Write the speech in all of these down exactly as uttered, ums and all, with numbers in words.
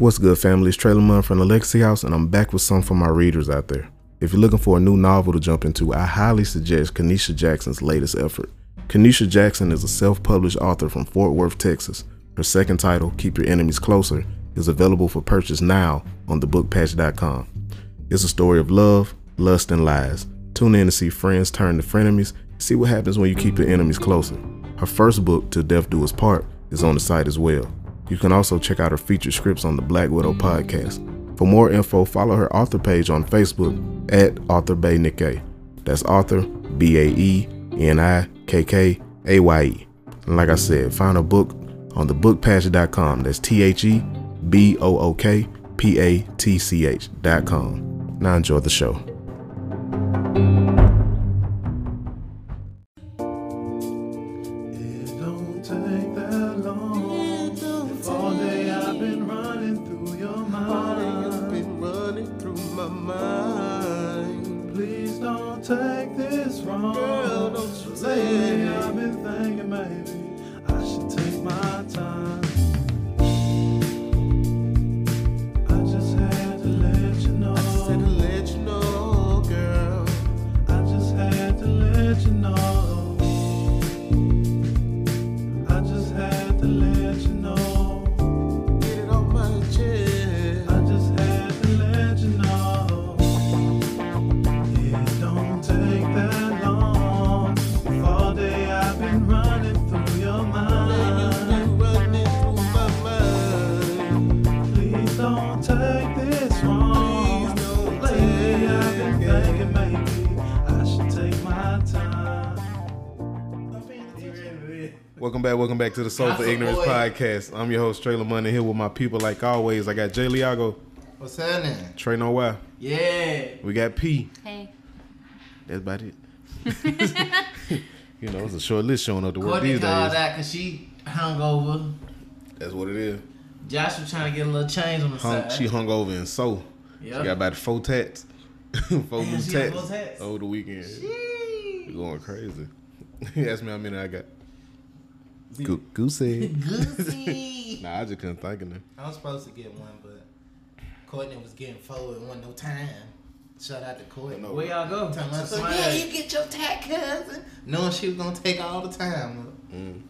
What's good, family? It's Traylon Mullen from The Legacy House, and I'm back with some for my readers out there. If you're looking for a new novel to jump into, I highly suggest Kaneisha Jackson's latest effort. Kaneisha Jackson is a self-published author from Fort Worth, Texas. Her second title, Keep Your Enemies Closer, is available for purchase now on the book patch dot com. It's a story of love, lust, and lies. Tune in to see friends turn to frenemies. See what happens when you keep your enemies closer. Her first book, Till Death Do Us Part, is on the site as well. You can also check out her featured scripts on the Black Widow podcast. For more info, follow her author page on Facebook at AuthorBaeNikkaye. That's author, B A E N I K K A Y E. And like I said, find her book on the book patch dot com. That's T H E B O O K P A T C H dot com. Now enjoy the show. Welcome back, welcome back to the Soul for Ignorance podcast. I'm your host, Traylon Mullen, here with my people like always. I got Jay Liago. What's happening? Trey No Why. Yeah. We got P. Hey. That's about it. You know, it's a short list showing up to work Courtney these days. Courtney called out because she hungover. That's what it is. Josh was trying to get a little change on the Hung, side. She hungover and so. Yep. She got about four tats. four new tats. tats over the weekend. Sheesh. We're going crazy. He asked me how many I got. Go- Goosey. Goosey. Nah, I just couldn't think of them. I was supposed to get one, but Courtney was getting four and one no time. Shout out to Courtney. Where y'all go? So yeah, you get your tat, cousin. Knowing she was gonna take all the time. Mm.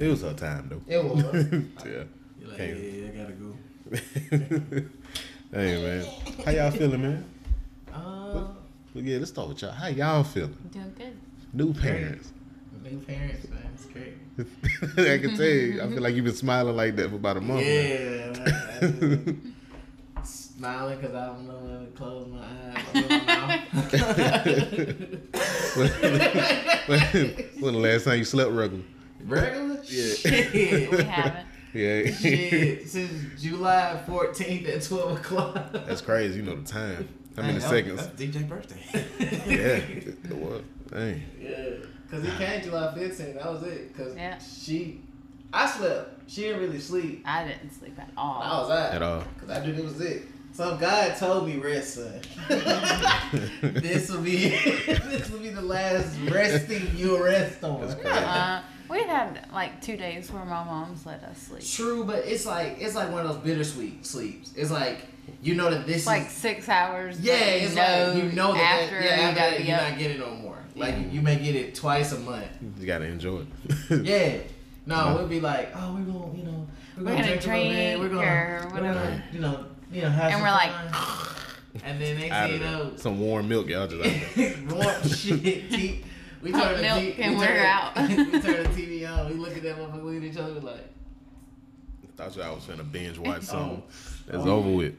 It was her time though. It was. Yeah. You're like, Can't. yeah, I gotta go. Hey man, how y'all feeling, man? Uh, well, yeah, let's start with y'all. How y'all feeling? Doing good. New parents. New parents, man. It's great. I can tell you. I feel like you've been smiling like that for about a month. Yeah. Like, smiling because I don't know when to close my eyes. When the last time you slept regular? Regular? Yeah. Shit. We haven't. Yeah. Shit. Since July fourteenth at twelve o'clock. That's crazy. You know the time. How many seconds? That's D J birthday. Yeah. It was. Dang. Yeah. Cause it came July fifteenth, that was it. Cause yeah. she, I slept. She didn't really sleep. I didn't sleep at all. I was out at all. Cause I knew it was it. So God told me, rest, son. this will be this will be the last resting you'll rest on. Uh, we had like two days where my mom's let us sleep. True, but it's like it's like one of those bittersweet sleeps. It's like. You know that this like is like six hours. Yeah, it's like you know that after, that, yeah, after gotta, that, you're yep. not getting it no more. Like yeah. you may get it twice a month. You gotta enjoy it. Yeah, no, no, we'll be like, oh, we're gonna, you know, we're, we're gonna, gonna drink, drink we're gonna, or whatever, we're gonna, you know, you know, have and some we're like, fun. And then next thing you know, some warm milk, y'all just warm shit. Deep. We turn the milk and we're out. We turn the T V on. We look at that motherfucker, we look at each other like. I thought I was finna binge watch something that's oh, over with.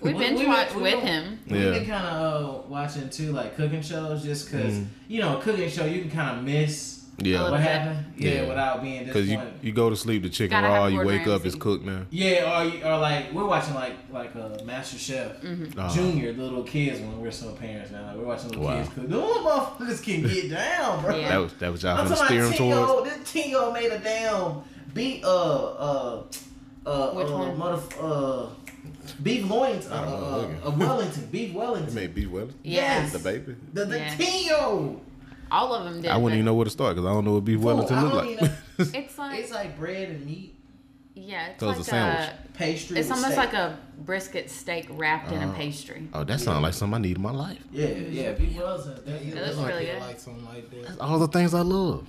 We binge watched we, we, with we, him. We've yeah. been kind of uh, watching too, like cooking shows, just because, mm. you know, a cooking show, you can kind of miss yeah. what happened. Yeah, yeah, without being disappointed. Because you, you go to sleep, the chicken raw, you wake Ramsey. up, it's cooked now. Yeah, or, you, or like, we're watching like like uh, Master Chef mm-hmm. uh-huh. Junior, the little kids, when we're still parents now. Like, we're watching little wow. kids cook. The little motherfuckers can get down, bro. Yeah. That was, that was y'all I'm steer them towards? This Tingo made a damn... Beef, uh, uh, uh, Which uh, one? Mother, uh, beef loins, uh, uh, uh, Wellington, beef Wellington. You made beef Wellington? Yes. The baby? The, the yes. Tio. All of them did. I wouldn't even know where to start because I don't know what beef Wellington look like. It's like. It's like bread and meat. Yeah, it's so like it's a sandwich. A, pastry. It's almost steak. Like a brisket steak wrapped uh, in a pastry. Oh, that sounds yeah. like something I need in my life. Yeah, yeah. People else that that looks like really good. Like something like that. That's all the things I love: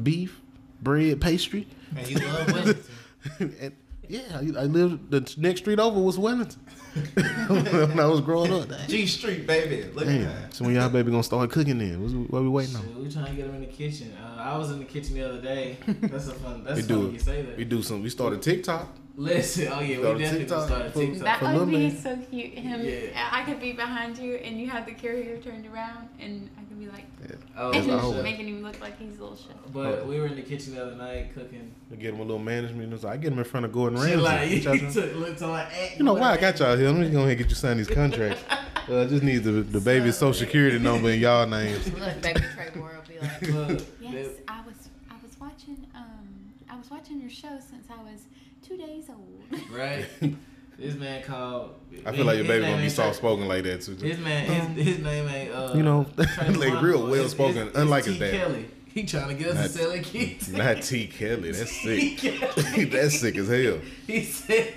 beef, bread, pastry. And you love Wellington. Yeah, I lived the next street over was Wellington when I was growing up. G Street, baby. Look at that. So when y'all baby gonna start cooking then? What's, what are we waiting on? Shit, we trying to get them in the kitchen. Uh, I was in the kitchen the other day. That's a fun. That's funny you say that. We do some. We started TikTok. Listen, oh yeah, we definitely TikTok. started TikTok. That would Columbia. be so cute. Him, yeah. I could be behind you and you have the carrier turned around and I could be like, yeah. oh, and he's making him look like he's a little chef. But we were in the kitchen the other night cooking. We get him a little management. So I get him in front of Gordon Ramsay. Like, you, took, like, hey, you know why I got y'all here? Let me go ahead and get you signed these contracts. uh, I just need the, the baby's social security number and y'all names. Look, baby Trey Moore will be like, look, yes, I was, I was watching, um, I was watching your show since I was. Two days old. Right. This man called. I feel like your baby gonna be soft spoken like that too. His man, his, his name ain't. Uh, you know, like real well spoken, unlike his dad. Kelly. He trying to get us to sell a kid. Not T Kelly. That's sick. That's sick as hell. He said.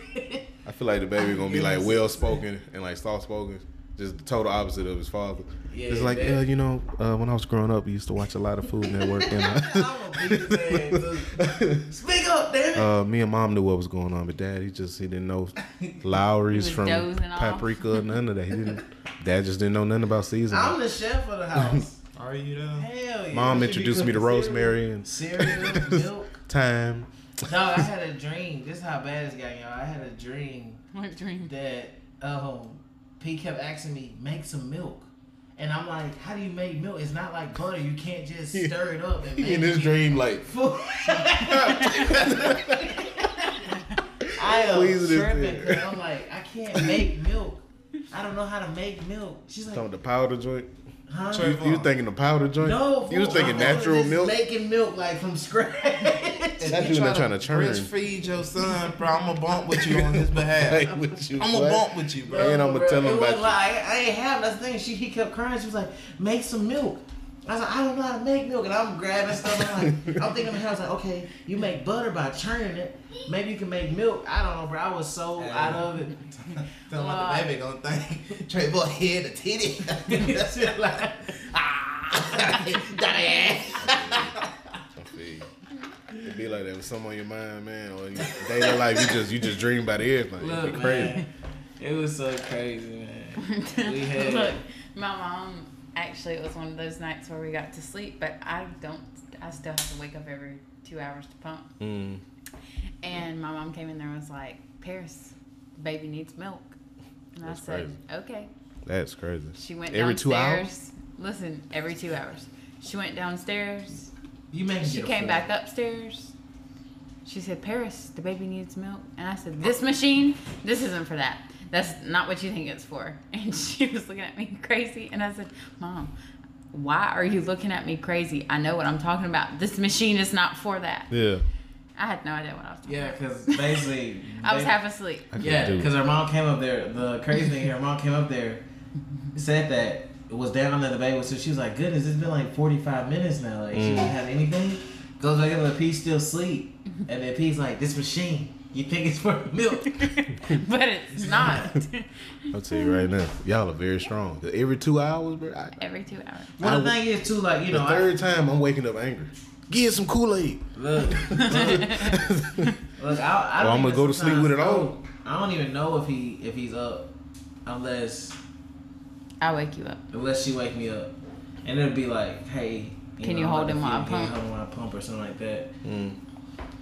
I feel like the baby gonna be like well spoken and like soft spoken, just the total opposite of his father. Yeah, it's like, yeah, you know, uh, when I was growing up, we used to watch a lot of Food Network. And I, speak up, damn it. Uh, me and mom knew what was going on, but dad, he just he didn't know Lowry's from Paprika, off. none of that. He didn't. Dad just didn't know nothing about seasoning. I'm the chef of the house. Are you though? Hell yeah. Mom introduced me to rosemary and cereal, milk, thyme. No, I had a dream. This is how bad it's gotten, y'all. I had a dream. What dream? That um, P kept asking me, make some milk. And I'm like, how do you make milk? It's not like butter. You can't just yeah. stir it up. And make in his dream, like, I am tripping. I'm like, I can't make milk. I don't know how to make milk. She's like, talking the powder joint. Huh? You, you was thinking the powder joint? No, you was thinking natural milk. Making milk like from scratch. And that dude not trying to churn. Rich feed your son, bro. I'm gonna bump with you on his behalf. Like with you, I'm gonna bump with you, bro. And I'm gonna tell him about you. Like, I ain't have that thing. She he kept crying. She was like, "Make some milk." I was like, "I don't know how to make milk," and I'm grabbing stuff. I'm like, I'm thinking, I was like, "Okay, you make butter by churning it. Maybe you can make milk." I don't know, bro. I was so hey, out of it. Tell uh, the baby gonna think Trey boy head a titty. That's it, like ah, daddy. It'd be like that with something on your mind, man, or your daily life. You just you just dream about everything. Look, it'd be crazy. Man, it was so crazy, man. We had look, my mom. Actually, it was one of those nights where we got to sleep, but I don't. I still have to wake up every two hours to pump. Mm. And my mom came in there and was like, "Paris, baby needs milk." And That's I said, crazy. "Okay." That's crazy. She went every two hours. Listen, every two hours. She went downstairs. You made. She came back upstairs. She said, "Paris, the baby needs milk," and I said, "This machine, this isn't for that. That's not what you think it's for." And she was looking at me crazy. And I said, "Mom, why are you looking at me crazy? I know what I'm talking about. This machine is not for that." Yeah. I had no idea what I was talking yeah, about. Yeah, because basically. I was half asleep. Yeah, because her mom came up there. The crazy thing, her mom came up there, said that it was down in the baby. So she was like, "Goodness, it's been like forty-five minutes now. Like, mm. she didn't have anything." Goes back up and P's still asleep. And then P's like, "This machine. You think it's for milk, but it's not." I'll tell you right now, y'all are very strong. Every two hours, bro. I, Every two hours. Well, I, the thing is, too, like you the know, the third I, time I'm waking up angry. Get some Kool Aid. Look, look, look I, I don't. Or I'm gonna go to sleep with it all. I don't even know if he if he's up, unless I wake you up. Unless she wake me up, and it'll be like, "Hey, you can know, you hold him while I pump? Can you hold him while I pump or something like that?" Mm.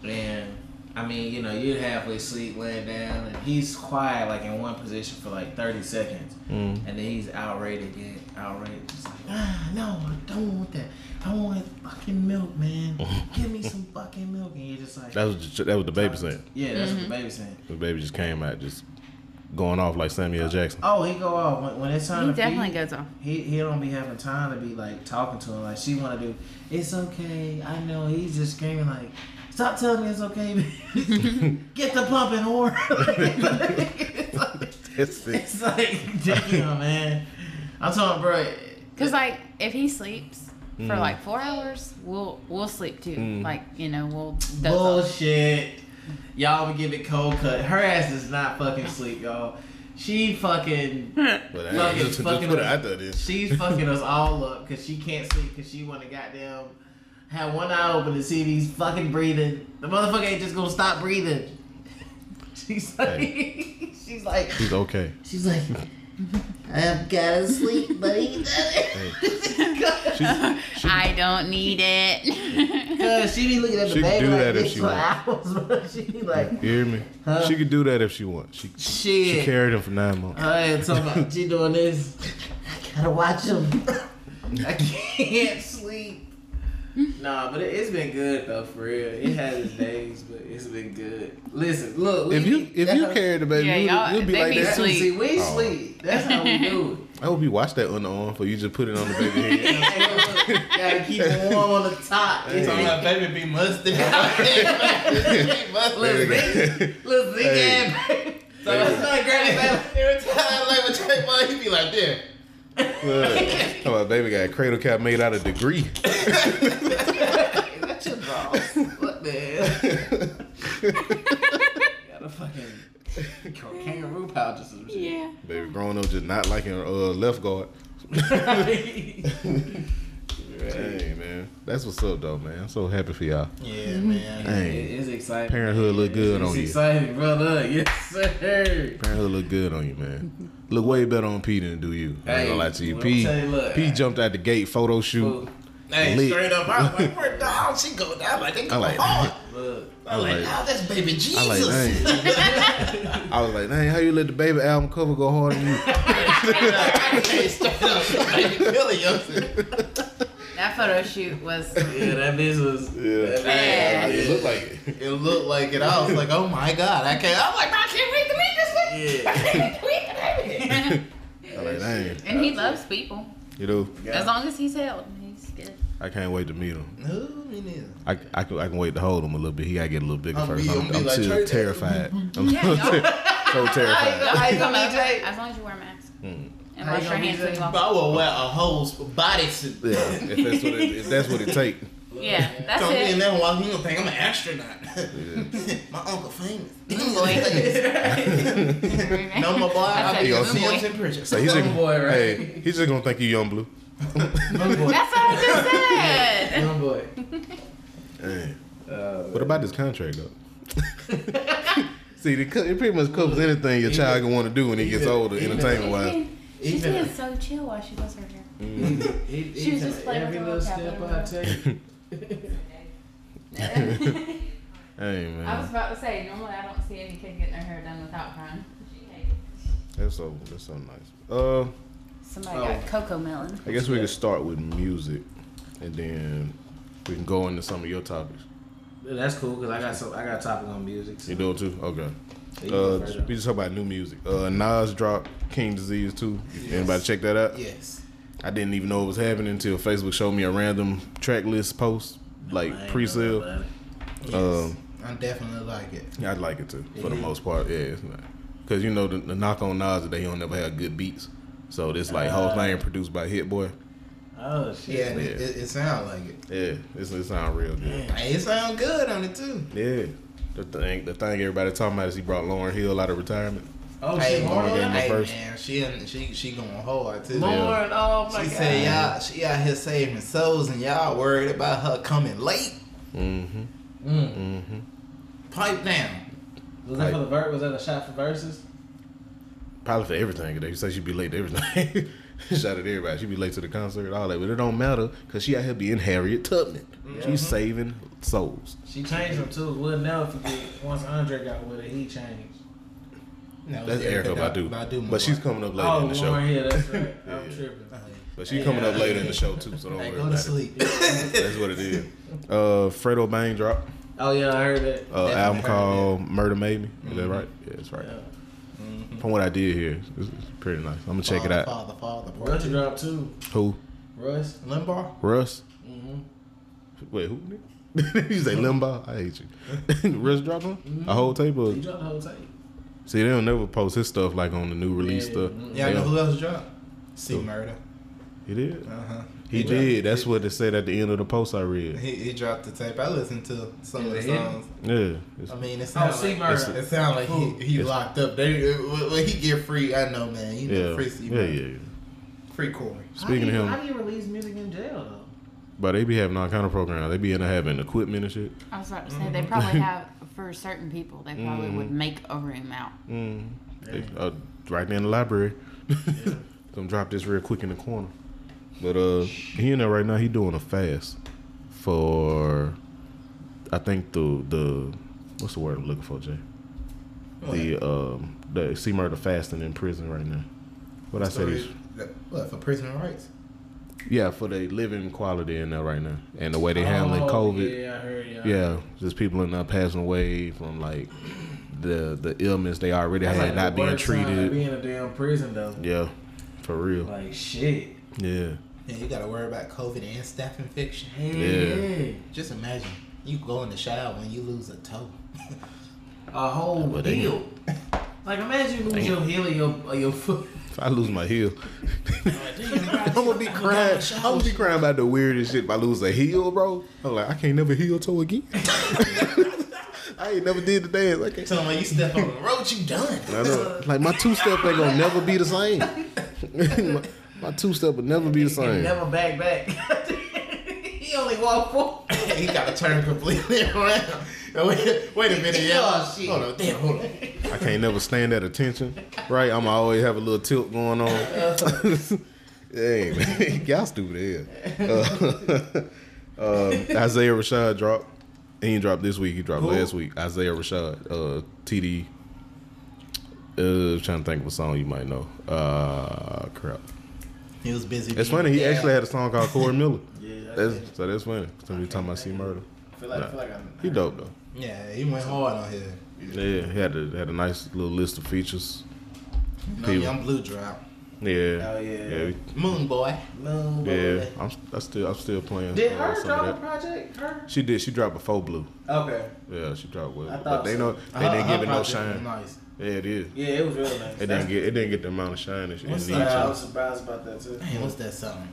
And. I mean, you know, you're halfway asleep, laying down, and he's quiet, like in one position for like thirty seconds, mm. and then he's outraged again, outraged. Just like, ah, no, I don't want that. I want fucking milk, man. Give me some fucking milk, and you're just like. That was just, that was the baby saying. Yeah, that's mm-hmm. what the baby saying. The baby just came out, just going off like Samuel uh, Jackson. Oh, he go off when, when it's time. He to definitely feed, goes off. He he don't be having time to be like talking to him like she want to do. It's okay, I know. He's just screaming like. Stop telling me it's okay. Get the pumping whore. It's like, it's, it's like, damn, man. I'm talking, bro. Because, like, if he sleeps mm. for, like, four hours, we'll we'll sleep, too. Mm. Like, you know, we'll doze Bullshit. Off. Y'all would give it cold cut. Her ass is not fucking sleep, y'all. She fucking, but fucking, just, fucking just us, I she's fucking us all up because she can't sleep because she want to goddamn have one eye open to see if he's fucking breathing. The motherfucker ain't just gonna stop breathing. She's like, hey. she's like, she's okay. She's like, I've gotta sleep, buddy. Hey. she's, she, I don't need it. Cause she be looking at the she baby do like that if she for hours, bro. She be like, you hear me? Huh? She could do that if she wants. She Shit. she carried him for nine months. I ain't talking about she doing this. I gotta watch him. I can't sleep. Nah, but it, it's been good though, for real. It has its days, but it's been good. Listen, look, we, if you if you carry the baby, yeah, you'll, you'll be like that. See, we oh. sleep. That's how we do it. I hope you watch that unarmed for you just put it on the baby head. Gotta keep it warm on the top. It's on that baby be mustard. Listen, listen, baby. So it's not great. Every time I like with Drake, boy, he be like, damn. Look, my baby got a cradle cap made out of degree. That's your boss. What the hell? Got a fucking kangaroo pouch or some shit. Yeah. Baby growing up just not liking her uh, left guard. Hey, man. That's what's up, though, man. I'm so happy for y'all. Yeah, man. Hey. It, it's exciting. Parenthood look good it's on exciting, you. It's exciting, brother. Yes, sir. Parenthood look good on you, man. Look way better on P than do you. I ain't hey, gonna lie to you. P, you look, P jumped out the gate, photo shoot. Hey, lit. Straight up. I was like, where the hell she go down? Like, they go like, hard. Look. I was like, like, oh, that's baby Jesus. I, like, I was like, dang, how you let the baby album cover go hard on you? Hey, straight up. Like, you killing yourself. That photo shoot was... Yeah, that bitch was... Yeah. Bad. It looked like it. It looked like it. I was like, oh my God. I can't... I was like, I can't wait to meet this nigga. Yeah. I can't wait to meet like, and he loves people. You do. As long as he's held, he's good. I can't wait to meet him. No, me neither. I, I, I can wait to hold him a little bit. He gotta get a little bigger I'm first. Be, I'm, I'm, I'm like too terrified. I'm yeah, so terrified. I, I, I, as long as you wear a mask. Mm. And wash your hands when you walk. I will wear a whole bodysuit. Yeah, if that's what it, if that's what it takes. Yeah, that's don't it. Don't be in there while you think I'm an astronaut. Yeah. My uncle famous. No, my boy. I'll be on temperature. So he's young boy, right? Hey, he's just gonna think you young blue. Young boy. That's what I just said. Young boy. Hey. Uh, what about this contract though? See, it pretty much covers anything your child can want to do when he gets older, entertainment wise. She's being so chill while she does her hair. Mm. She was just playing every with her little vocabulary. Step I take. Hey, man. I was about to say, normally I don't see any kid getting their hair done without crying. That's so that's so nice. Uh, Somebody oh, got cocoa melon. I guess we yeah. can start with music, and then we can go into some of your topics. That's cool because I got some. I got a topic on music. So. You do it too? Okay. Uh, we just talk about new music. Uh, Nas dropped King Disease two. Yes. Anybody check that out? Yes. I didn't even know it was happening until Facebook showed me a random track list post, like no, pre-sale. Yes. Um, I definitely like it. I like it too, for yeah. the most part. Yeah, it's not. Cause you know the, the knock on Nas is that he don't never have good beats. So this like uh, whole thing produced by Hit Boy. Oh shit! Yeah, yeah. It, it, it sound like it. Yeah, it's, it sound real good. Yeah. It sound good on it too. Yeah, the thing the thing everybody talking about is he brought Lauryn Hill out of retirement. Oh, hey, she Lauren, hey first. Man, she she she going hard too. Lauren, oh my she God. She said y'all, she out here saving souls, and y'all worried about her coming late. Mm-hmm. Mm. Mm-hmm. Pipe down. Was Pipe. that for the verse? Was that a shot for verses? Probably for everything. They say she'd be late to everything. Shot at everybody. She'd be late to the concert. All that, but it don't matter because she out here being Harriet Tubman. Mm-hmm. She's saving souls. She changed them too. Wouldn't know if he did. Once Andre got with it, he changed. No, that's Erykah Badu. Badu, but she's coming up later oh, in the show. Oh, yeah, that's right. yeah. I'm tripping. But she's yeah. coming up later in the show too, so don't worry. Go to sleep. That's what it is. Uh, Fredo Bang drop. Oh yeah, I heard that. Uh, album called that. Murder Made Me. Is mm-hmm. that right? Yeah, that's right. Yeah. Mm-hmm. From what I did here, it's pretty nice. I'm gonna father, check it out. Father, father, father. Russ drop too. Who? Russ Limbaugh. Russ. Mm-hmm. Wait, who? You say Limbaugh? I hate you. Russ dropped him mm-hmm. a whole tape. Of... He dropped a whole tape. See, they don't never post his stuff like on the new release yeah, stuff. Yeah, I know who else dropped. C-Murder. He did? Uh-huh. He, he did. That's what it said at the end of the post I read. He, he dropped the tape. I listened to some yeah, of the songs. Yeah. I mean, it sounds like, it sound like he, he locked up. They, when he get free, I know, man. He yeah. free C-Murder. Yeah, yeah, yeah. Free Corey. Speaking of him. How do you release music in jail, though? But they be having all kind of programs. They be in having equipment and shit. I was about to say, mm-hmm. they probably have, for certain people, they probably mm-hmm. would make a room out. Mm-hmm. Really? They, uh, right there in the library. Yeah. Gonna drop this real quick in the corner. But uh, he in there right now. He doing a fast for, I think the the what's the word I'm looking for, Jay? The um the C-Murder fasting in prison right now. What I said is what for prison rights. Yeah, for the living quality in there right now and the way they handling oh, COVID. Yeah, I heard. Yeah, yeah, just people in there passing away from like the the illness they already that's had like not being treated. Being in a damn prison though. Yeah, for real. Like shit. Yeah. Yeah, you gotta worry about COVID and staph infection. Yeah. Just imagine you go in the shower and you lose a toe. A whole well, heel. Like imagine you lose damn. your heel or your or your foot. If I lose my heel, I'm gonna be crying. I'm gonna be crying about the weirdest shit. If I lose a heel, bro, I'm like I can't never heel toe again. I ain't never did the dance. I can't. Tell me you step on the road, you done. I know. Like my two step ain't gonna never be the same. my, My two-step would never be the same. He never back back. He only walked forward. He got to turn completely around. Wait, wait a minute, y'all. Oh, hold on, damn, hold on. I can't never stand at attention, right? I'm always have a little tilt going on. Hey, man, y'all stupid as hell. Uh, uh, Isaiah Rashad dropped. He ain't dropped this week. He dropped Who? last week. Isaiah Rashad, uh, T D. Uh, I'm trying to think of a song you might know. Uh, crap. He was busy. It's funny. He down. actually had a song called Corey Miller. yeah, that's, that's so that's funny. So we talking about C-Murder. I feel like, nah. I feel like I'm, he dope though. Yeah, he went hard on here. Yeah, he had a, had a nice little list of features. You know, Young Blue drop. Yeah. Oh yeah. yeah. Moon Boy. Moon Boy. Yeah, I'm I still I'm still playing. Did uh, her drop a project? Her? She did. She dropped before Blue. Okay. Yeah, she dropped well. I thought but they so. know they her, didn't her give it no shine. Nice. Yeah, it is. Yeah, it was really nice. It didn't get it didn't get the amount of shine that she needed. I was surprised about that too. Man, what's that song?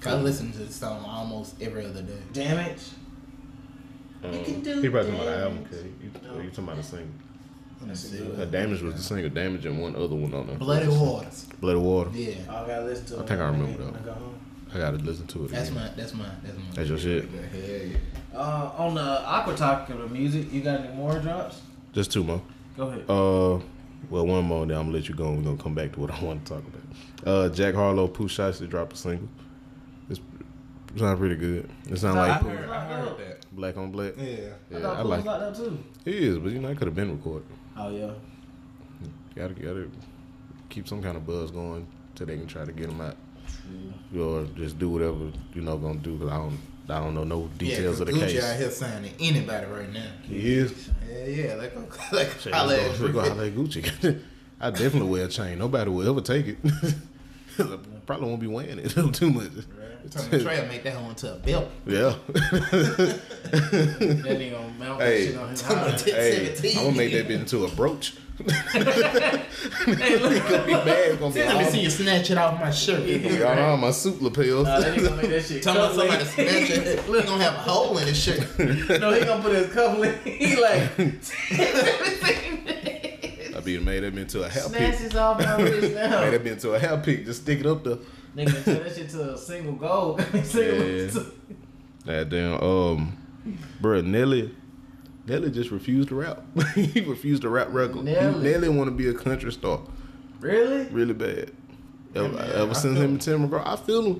Cause I listen to the song almost every other day. Damage. Um, you can do. He probably talking about the album. Cause you, no. you talking about the single. The Damage was the single. Damage and one other one on there. Bloody Water. Bloody Water. Yeah. I gotta listen to. I think I remember that. Go home. I gotta listen to it. That's again. my. That's my. That's my. That's your shit. Yeah. yeah. Uh, on the Aqua topic of the music, you got any more drops? Just two more. Go ahead. Uh, well, one more, then I'm gonna let you go, and we're gonna come back to what I want to talk about. Uh, Jack Harlow, Pooh Shots, they dropped a single. It's, it sounds pretty good. It sounds like I heard, I heard that. Black on Black. Yeah, yeah I, I like it. That too. He is, but you know, it could have been recorded. Oh yeah. You gotta gotta keep some kind of buzz going till they can try to get him out. Yeah. Or just do whatever you know gonna do. Cause I don't. I don't know no details yeah, of the Gucci case. Gucci out here signing anybody right now. He is. Yeah, yeah. Like, like holla at Gucci. I definitely wear a chain. Nobody will ever take it. I probably won't be wearing it too much. Right. Turn the trail, make that one into a belt. Yeah. That ain't gonna mount that shit on his house. Hey, I'm gonna make that bitch into a brooch. Hey, look, it's gonna be bad. It's gonna be let me see you snatch it off my shirt. It's gonna be all on my suit lapels. Nah, they gonna make that shit. Tell me somebody to snatch it. He gonna have a hole in his shirt. No, he gonna put his coupling. He like. I be made that into a hair pick. Snatch is off my wrist now. Made that into a hair pick. Just stick it up there. Nigga, turn that shit to a single gold. Single. Yeah. To... That damn um, bruh, Nelly. Nelly just refused to rap. He refused to rap record. Nelly, Nelly want to be a country star. Really? Really bad. Yeah, ever, man, ever since him and Tim McGraw, I feel him.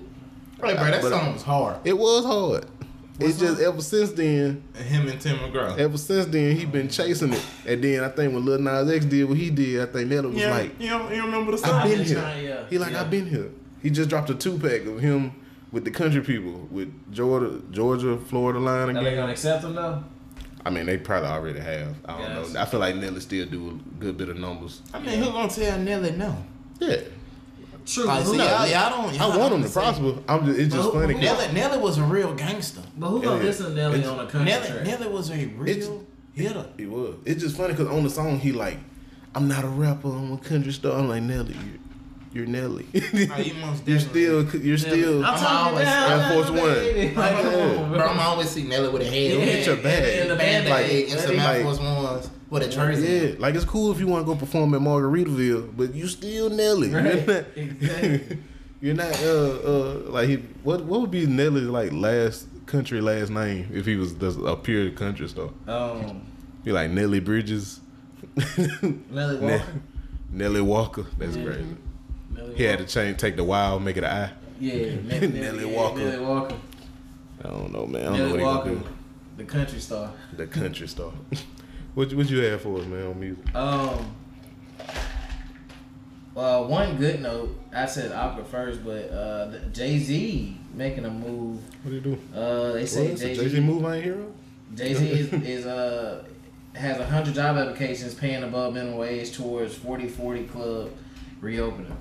Hey, bro, that song was hard. It was hard. What it's song? Just ever since then. Him and Tim McGraw. Ever since then, he been chasing it. And then I think when Lil Nas X did what he did, I think Nelly was yeah, like, you don't, you don't remember the song? I've been here. Trying, yeah. He like, yeah. I've been here. He just dropped a two-pack of him with the country people, with Georgia, Georgia Florida line again. Are they going to accept him, though? I mean, they probably already have. I don't yes. know. I feel like Nelly still do a good bit of numbers. I mean, yeah. who gonna tell Nelly no? Yeah. True. Like, see, no, I, I don't. I, I want don't him to prosper. I'm just, it's but just who, funny. Who, Nelly, Nelly was a real gangster. But who gonna yeah. listen to Nelly it's, on a country Nelly, track? Nelly was a real it, hitter. He was. It's just funny because on the song he like, I'm not a rapper. I'm a country star. I'm like Nelly. You, you're Nelly. Oh, you most you're still, you're Nelly. still. I'm, I'm always at force one. Like, oh, bro, I'm always see Nelly with a head. Yeah, get your bag. The band like, egg, and some like, force ones with a jersey. Yeah, like it's cool if you want to go perform at Margaritaville, but you still Nelly. Right. You're not, exactly. You're not uh uh like he, what what would be Nelly's like last country last name if he was does a pure country star? Oh, be like Nelly Bridges. Nelly Walker. Nelly Walker. That's mm-hmm. crazy. Nelly he Walker. Had to change, take the wild, make it an eye. Yeah, Nelly, Nelly Walker. Nelly Walker. I don't know, man. I don't Nelly know what Walker, he gonna do. The country star. The country star. What what you have for us, man, on music? Um. Well, one good note. I said opera first, but uh, Jay-Z making a move. What do you do? Uh, they say well, Jay-Z, Jay-Z move. I ain't hear of. Jay-Z is, is uh. has one hundred job applications paying above minimum wage towards forty forty club reopening.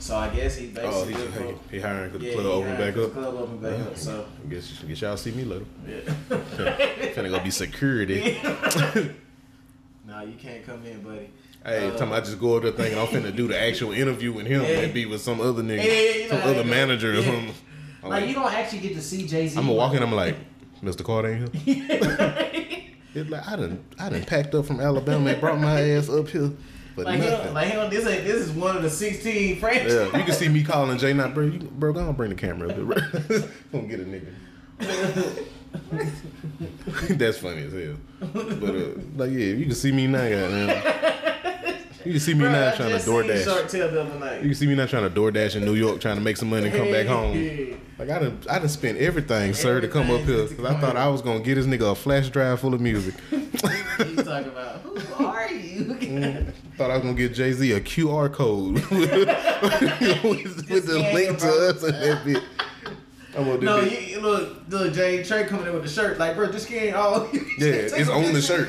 So I guess he basically... Oh, he, he, he hiring because yeah, the club opened back up? club opened back yeah. up, so... I guess, I guess y'all see me later. Yeah. Finna go be security. Nah, you can't come in, buddy. Hey, uh, time I just go up there thinking I'm finna do the actual interview with him and yeah. be with some other nigga, yeah, yeah, some know, other manager yeah. or something. Like, like, you don't actually get to see Jay-Z. I'm gonna walk in, I'm like, Mister Carter ain't here? It's like I done I done packed up from Alabama and brought my ass up here, but like nothing. Him, like him, this ain't this is one of the sixteen franchises. Yeah, you can see me calling Jay. Not bro, you, bro, go on, bring the camera up. Gonna get a nigga. That's funny as hell. But uh, like yeah, you can see me now, goddamn. You can see me bro, now I trying to DoorDash. Shark Tale the other night. You can see me now trying to DoorDash in New York, trying to make some money and come back home. Yeah. Like I done, I done spent everything, everything sir, to come up here because I thought I was gonna get this nigga a flash drive full of music. You talking about who are you? mm, thought I was gonna get Jay-Z a Q R code with, with, with the link to us and that bitch. I'm gonna do no, this. You look, look, Jay Trey coming in with the shirt, like bro, just scan all. Yeah, it's on the shirt.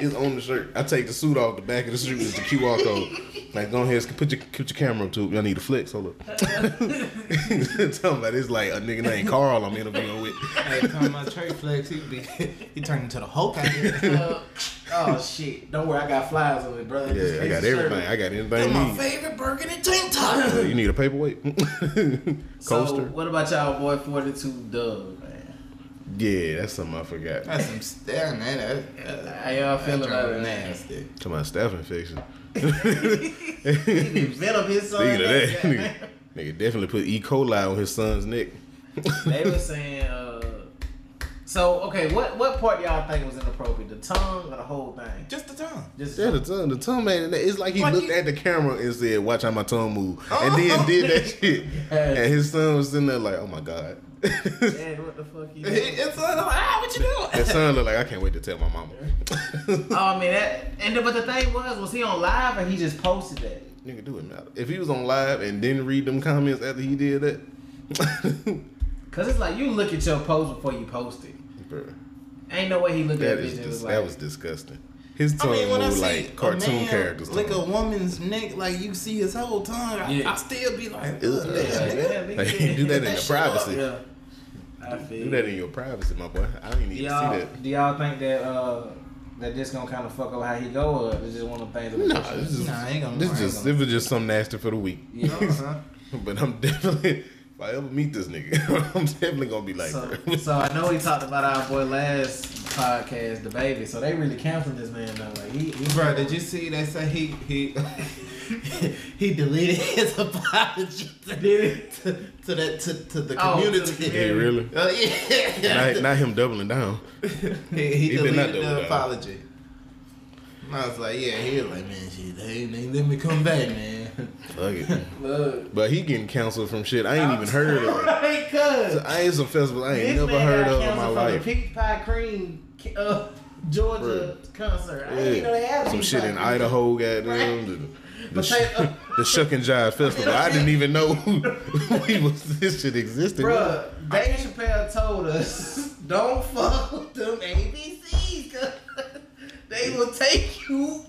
It's on the shirt. I take the suit off the back of the suit with the Q R code. Like, go ahead, put your, put your camera up to it. Y'all need to flex. Hold up. Talking about it's like a nigga named Carl I'm interviewing with. Hey, talking about Trey flex, he be he turned into the Hulk out here. Oh shit! Don't worry, I got flies on it, brother. Yeah, I got everything. I got everything. That's my favorite burger and tank top. You need a paperweight. So, coaster. What about y'all, boy? forty-two Doug. Yeah, that's something I forgot. That's some staff, man. How y'all feeling about it? Nasty. Come on, staph infection. He developed his son. Speaking of that, nigga, nigga definitely put E. coli on his son's neck. They were saying, uh, so okay, what what part y'all think was inappropriate? The tongue or the whole thing? Just the tongue. Just the yeah, tongue. the tongue. The tongue man. It's like he like looked you... at the camera and said, "Watch how my tongue move," oh. and then did that shit. Yes. And his son was sitting there like, "Oh my god." Dad, what the fuck you doing? His son was like, ah, what you doing? His son looked like, I can't wait to tell my mama. Oh, I mean, that, and the, but the thing was, was he on live or he just posted that? Nigga, do it now. If he was on live and didn't read them comments after he did that. Because it's like, you look at your post before you post it. Bro. Ain't no way he looked that at it. Dis- was like, that was disgusting. His tongue I mean, when moved I see like cartoon man, characters. Like a woman's neck, like you see his whole tongue. I, yeah. I still be like, ugh, yeah, damn, yeah, like, you do that in your privacy. Yeah. I feel do that in your privacy, my boy. I didn't even y'all, see that. Do y'all think that uh, that this gonna kind of fuck up how he go, or is just one of the things? That nah, this is, nah, I ain't gonna. This ain't just gonna. It was just some nasty for the week. Yeah, uh-huh. But I'm definitely. If I ever meet this nigga, I'm definitely gonna be like. So, so I know we talked about our boy last podcast, the baby. So they really canceled this man though. Like he, he bro, did you see? They say he he he deleted his apology to, to, to that to, to the community. Oh, to the community. Yeah, really? Oh yeah. Not, not him doubling down. he he, he deleted the down. apology. And I was like, yeah, he was like, man, shit, they ain't let me come back, man. Fuck it. Look. But he getting canceled from shit I ain't I'm even heard of. Right, cuz. So I ain't some festival I ain't never heard of in my life. The Peach Pie Cream uh, Georgia Bruh. concert. I yeah. didn't know they had some shit in cream. Idaho, goddamn. Right. The, the, sh- uh, the Shuck and Jive Festival. I didn't even know we was, this shit existed. Bruh, Dave Chappelle told us, don't fuck with them A B Cs, cuz. They will take you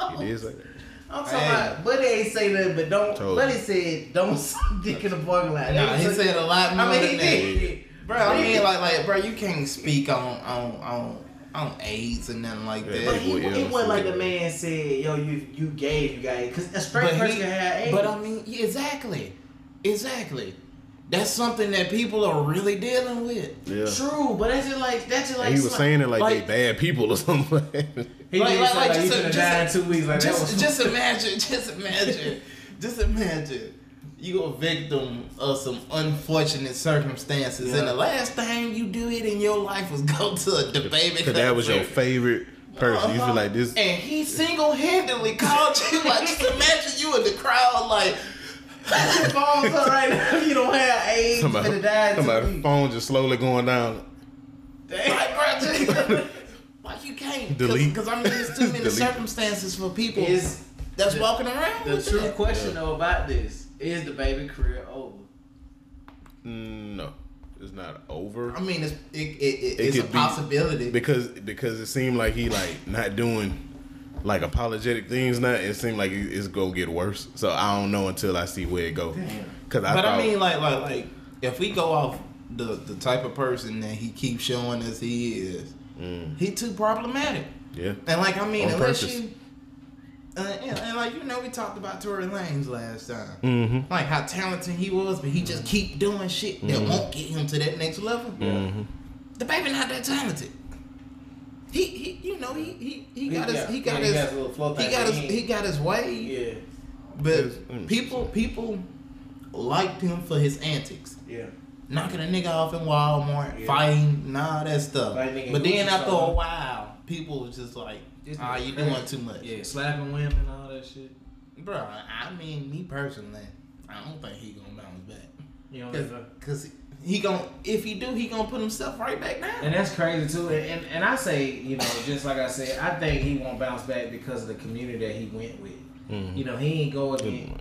out. It is like that. I'm talking hey. about, Buddy ain't say nothing, but don't. Totally. Buddy said, don't suck dick in the parking lot. Nah, he said a lot more I mean, than he that. Did. Bro, I mean, like, like, bro, you can't speak on, on, on, I don't AIDS and nothing like that. But he, it wasn't like the man said, yo, you you gay, you got AIDS. Because a straight but person he, can have AIDS. But I mean, exactly. Exactly. That's something that people are really dealing with. Yeah. True, but that's just like that's just like. And he was like, saying it like, like they bad people or something. Like that. He like, like, like, like just, a, just, a, two weeks, like just, just imagine, just imagine, just imagine. You a victim of some unfortunate circumstances, yeah. and the last thing you did in your life was go to a debate because that was your favorite person. You feel like this, and he single-handedly called you. Like just imagine you in the crowd, like. Your phone's up right now. You don't have AIDS. Somebody, somebody's phone just slowly going down. Damn. Like you can't. Delete. Because I mean, there's too many Delete. circumstances for people is that's the, walking around. The with true that. question yeah. though about this is the baby career over? No, it's not over. I mean, it's it, it, it, it it's a possibility be, because because it seemed like he like not doing. Like apologetic things, now it seems like it's gonna get worse. So I don't know until I see where it goes. Cause I but thought, I mean, like, like, like, if we go off the the type of person that he keeps showing us he is, mm. he too problematic. Yeah. And like, I mean, On unless purpose. you, uh, and, and like, you know, we talked about Tory Lanez last time, mm-hmm. like how talented he was, but he just keep doing shit that mm-hmm. won't get him to that next level. Mm-hmm. The baby not that talented. He, he, you know, he, he, he got his, he got his, he got his way. Yeah. But people, people liked him for his antics. Yeah. Knocking a nigga off in Walmart, yeah. fighting, and all that stuff. Like but then after a while, people was just like, ah, oh, you doing too much. Yeah, slapping women and all that shit. Bro, I mean, me personally, I don't think he gonna bounce back. You know what I'm saying? Cause he gonna, if he do, he gonna put himself right back down. And that's crazy too. And, and and I say, you know, just like I said, I think he won't bounce back because of the community that he went with. Mm-hmm. You know, he ain't go against.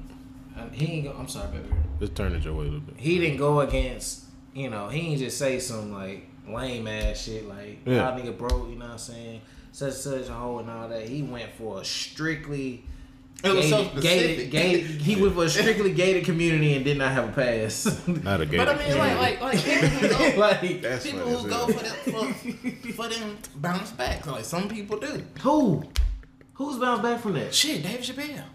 Um, he ain't go. I'm sorry, baby. Just turn it your way a little bit. He didn't go against. You know, he ain't just say some like lame ass shit like yeah. y'all nigga broke. You know what I'm saying? Such such a hoe and all that. He went for a strictly. It was gated, so gated, gated, he was a strictly gated community and did not have a pass. Not a gated. But I mean, community. like, like, like people who go, like, people who go for, them, for, for them bounce back. Like some people do. Who? Who's bounced back from that? Shit, Dave Chappelle.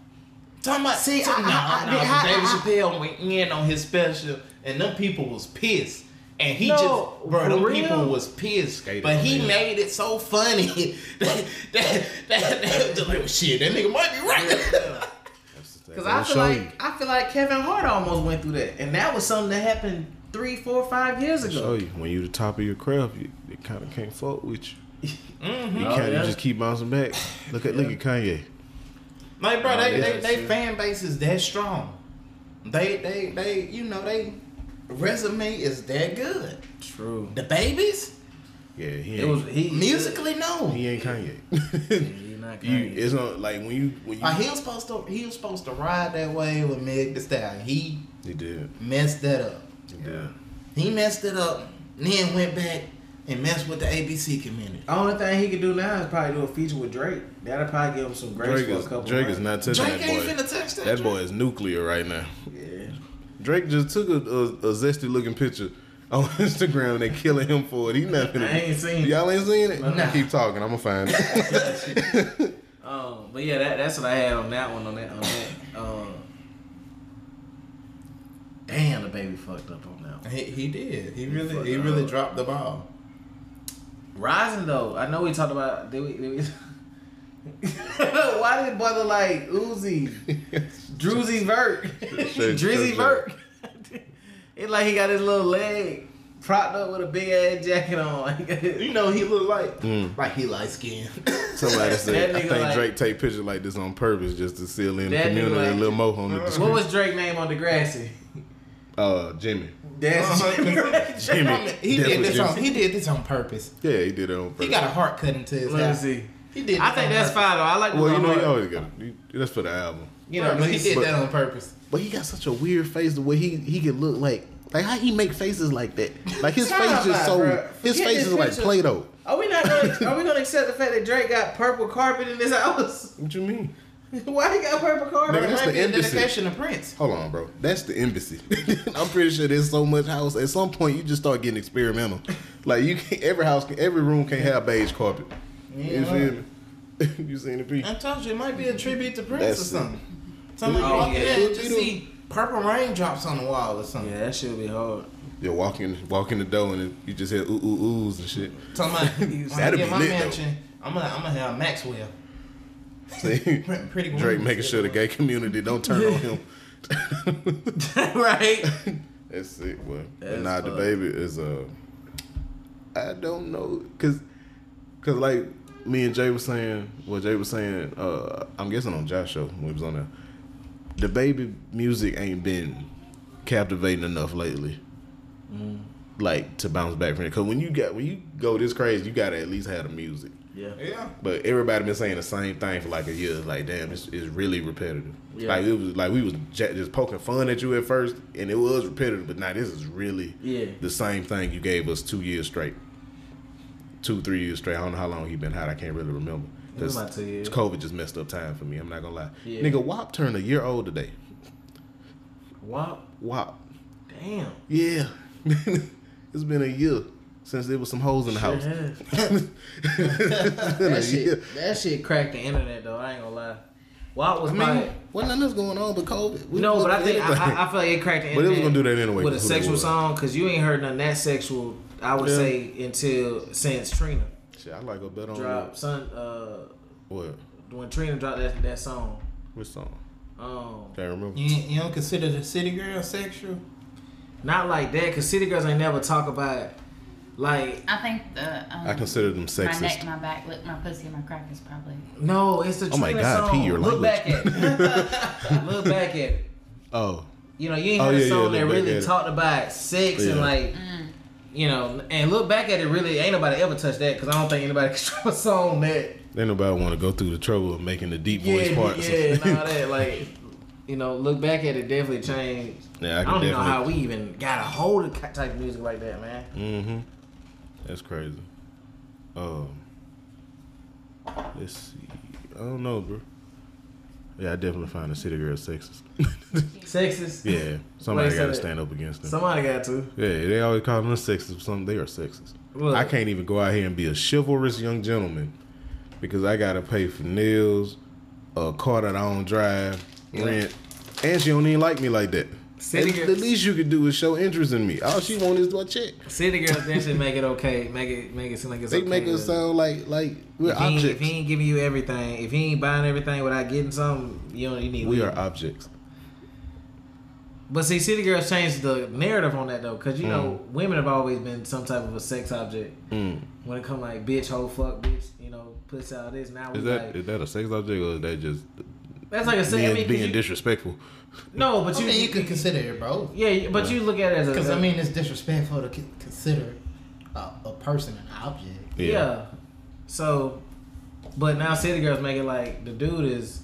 Talking about see, talking, I, I, no, I, no, I, Dave I, Chappelle went in on his special, and them people was pissed. And he no, just, bro, them real? people was pissed. Skated but he made it so funny that that that, that just like, shit, that nigga might be right. Because I feel like you. I feel like Kevin Hart almost went through that, and that was something that happened three, four, five years ago. Show you when you the top of your craft, you, you kind of can't fuck with you. Mm-hmm. You can't yeah. you just keep bouncing back. Look at yeah. look at Kanye. Like, bro, oh, they, yeah, they, they fan base is that strong. They they they you know they. Resume is that good. True. The babies? Yeah, he ain't. It was, he, musically, no. He ain't Kanye. Yeah, he's not Kanye. You, it's not like when you when you. Uh, he was supposed to he was supposed to ride that way with Meg Thee Stallion. He he did messed that up. He did. He messed it up. And then went back and messed with the A B C community. Only thing he could do now is probably do a feature with Drake. That'll probably give him some grace Drake for is, a couple. Drake is not touching Drake that boy. Drake ain't finna touch that. That Drake. boy is nuclear right now. Yeah. Drake just took a, a, a zesty looking picture on Instagram and they killing him for it. He nothing. I ain't seen it. Y'all ain't seen it? Nah. Keep talking. I'm going to find it. um, but yeah, that, that's what I had on that one. On that, on that. Um, damn, the baby fucked up on that one. He, he did. He, he really he really up. dropped the ball. Rising though. I know we talked about... Did we, did we, why did brother like Uzi, Druzy Vert, Drizzy Vert? It's like he got his little leg propped up with a big ass jacket on. You know he look like mm. like he light skinned. Somebody said I think like, Drake take pictures like this on purpose just to seal in the community like, a little moho on the description. What was Drake's name on Degrassi? Uh, Jimmy. That's uh-huh. Jimmy. Jimmy. I mean, he That's did this Jimmy. on he did this on purpose. Yeah, he did it on purpose. He got a heart cut into his. Let me see. He did I think that's purpose. fine though. I like. Well, you know, hard. you always got. That's for the album. You know, but he did but, that on purpose. But he got such a weird face the way he he could look like like how he make faces like that. Like his face is so bro. his Forget face is like Play-Doh. Are we not? Gonna, are we gonna accept the fact that Drake got purple carpet in his house? What you mean? Why he got purple card? Nigga, that's the embassy. Of Prince. Hold on, bro. That's the embassy. I'm pretty sure there's so much house. At some point, you just start getting experimental. Like you, can't, every house, every room can't have beige carpet. Yeah, you feel me? You seen the picture? I told you it might be a tribute to Prince that's or something. Somebody oh, walk yeah. in and just see purple raindrops on the wall or something. Yeah, that shit be hard. You're walking, walking the door and you just hear ooh ooh oohs and shit. Somebody, when I get my lit, mansion, though. I'm gonna, I'm gonna have Maxwell. See, pretty Drake making sure the gay community don't turn on him. Right. That's it, boy. That's but nah, fun. The baby is uh, I don't know, cause, cause like me and Jay was saying, well Jay was saying, uh, I'm guessing on Josh's show when he was on there, the baby music ain't been captivating enough lately, mm. like to bounce back from it. Cause when you got when you go this crazy, you gotta at least have the music. Yeah. yeah. But everybody been saying the same thing for like a year. Like, damn, it's, it's really repetitive. Yeah. Like it was like we was just poking fun at you at first, and it was repetitive. But now this is really yeah. the same thing you gave us two years straight, two three years straight. I don't know how long he been hot. I can't really remember. Cause it two years. COVID just messed up time for me. I'm not gonna lie. Yeah. Nigga, W A P turned a year old today. W A P. W A P. Damn. Yeah. It's been a year. Since there was some hoes in the sure house. that, shit, that shit cracked the internet, though. I ain't gonna lie. W A P was I mean, my... Well, nothing else going on but COVID. We no, but I think... I, I feel like it cracked the internet. But it was gonna do that anyway. With a sexual song, because you ain't heard nothing that sexual, I would yeah. say, until since Trina. Shit, I like a bit on... Drop, son... Uh, what? When Trina dropped that, that song. Which song? Um, Can't remember. You, you don't consider the City Girl sexual? Not like that, because City Girls ain't never talk about... Like I think the um, I consider them sexist. My neck, my back, look, my pussy, my crack is probably no. It's the oh my god, song. Pee your look language. Back at it. Look back at it. Oh, you know you ain't heard oh, yeah, a song yeah, that really talked about sex yeah. and like mm. you know and look back at it. Really, ain't nobody ever touched that because I don't think anybody can a song that. Ain't nobody want to go through the trouble of making the deep voice yeah, parts. Yeah, and all that like. You know, look back at it, definitely changed. Yeah, I, can I don't even know how we even got a hold of type of music like that, man. Mm-hmm. That's crazy. Um, let's see. I don't know, bro. Yeah, I definitely find the City Girl sexist. Sexist? Yeah. Somebody got to stand up against them. Somebody got to. Yeah, they always call them sexist, but some, they are sexist. Look. I can't even go out here and be a chivalrous young gentleman because I got to pay for nails, a car that I don't drive, rent, and she don't even like me like that. City girls, the least you could do is show interest in me. All she want is my check. City girls, then should make it okay. Make it make it seem like it's they okay. They make it sound like like we're if objects. He if he ain't giving you everything, if he ain't buying everything without getting something, you don't you need. We leave. Are objects. But see, City Girls changed the narrative on that though, because you mm. know women have always been some type of a sex object. Mm. When it comes like bitch, hoe, fuck, bitch, you know, puts out this. Now is that like, is that a sex object or is that just? That's like a sex. Being, I mean, being you, disrespectful. No, but you I mean, you can consider it, bro. Yeah, but yeah. you look at it as a because I mean it's disrespectful to consider a, a person an object. Yeah. yeah. So, but now City Girls make it like the dude is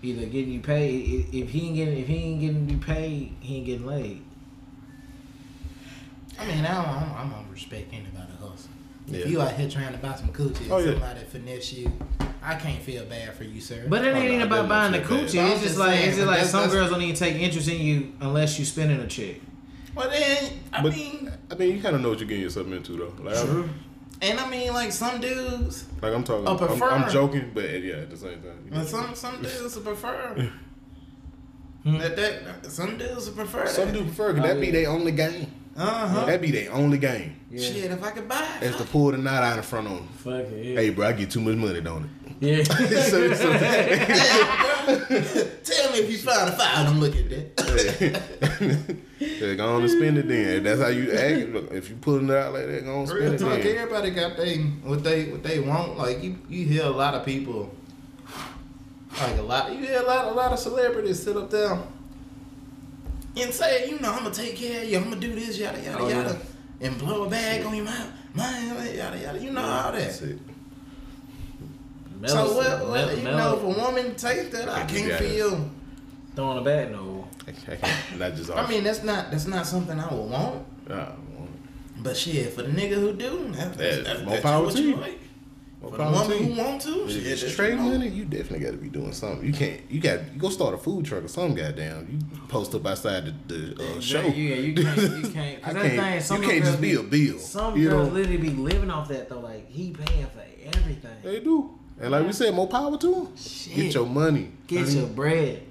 either getting you paid. If he ain't getting, if he ain't getting you paid, he ain't getting laid. I mean, now I'm, I'm, I'm gonna respect anybody else. Yeah. If you out here trying to buy some coochie, oh, yeah. somebody finesse you. I can't feel bad for you, sir. But it ain't oh, no, about buying the coochie. Bad. It's just like it's just like that's, some that's, girls don't even take interest in you unless you spending a check. Well, then I but, mean, I mean, you kind of know what you're getting yourself into, though. Like, true. I, and I mean, like some dudes, like I'm talking, prefer, I'm, I'm joking, but yeah, at the same time, you know, some some dudes prefer that that some dudes prefer some dudes prefer because oh, that be yeah. their only game. Uh-huh. That'd be their only game. Yeah. Shit, if I could buy it. That's to pull the knot out in front of them. Fuck it. Yeah. Hey, bro, I get too much money, don't it? Yeah. so, so. Hey, tell me if you found a file, don't look at that. Yeah, go on and spend it then. If that's how you act. Look, if you pulling it out like that, go on and spend Real it talk, then. Everybody got they, what they what they want. Like, you, you hear a lot of people, like a lot, you hear a lot, a lot of celebrities sit up there and say, you know, I'm going to take care of you. I'm going to do this, yada, yada, oh, yeah. yada. And blow a bag shit. On your mind, mind, yada, yada. You know all that. So what, what you know, if a woman takes that, I, I can't feel. Throwing a bag, no. I, can't, not just I mean, that's not that's not something I would want. I would want it. But shit, for the nigga who do, that's, that's, that's, that's more power to you. Like. More For the woman who want to, she it's straight money. You definitely got to be doing something. You can't. You got. You go start a food truck or something. Goddamn. You post up outside the, the uh, show. Yeah, you can't. You can't. Cause can't thing, some you can't just be a bill. Some you girls know? Literally be living off that though. Like he paying for everything. They do. And like we said, more power to him. Shit. Get your money. Get mm-hmm. your bread.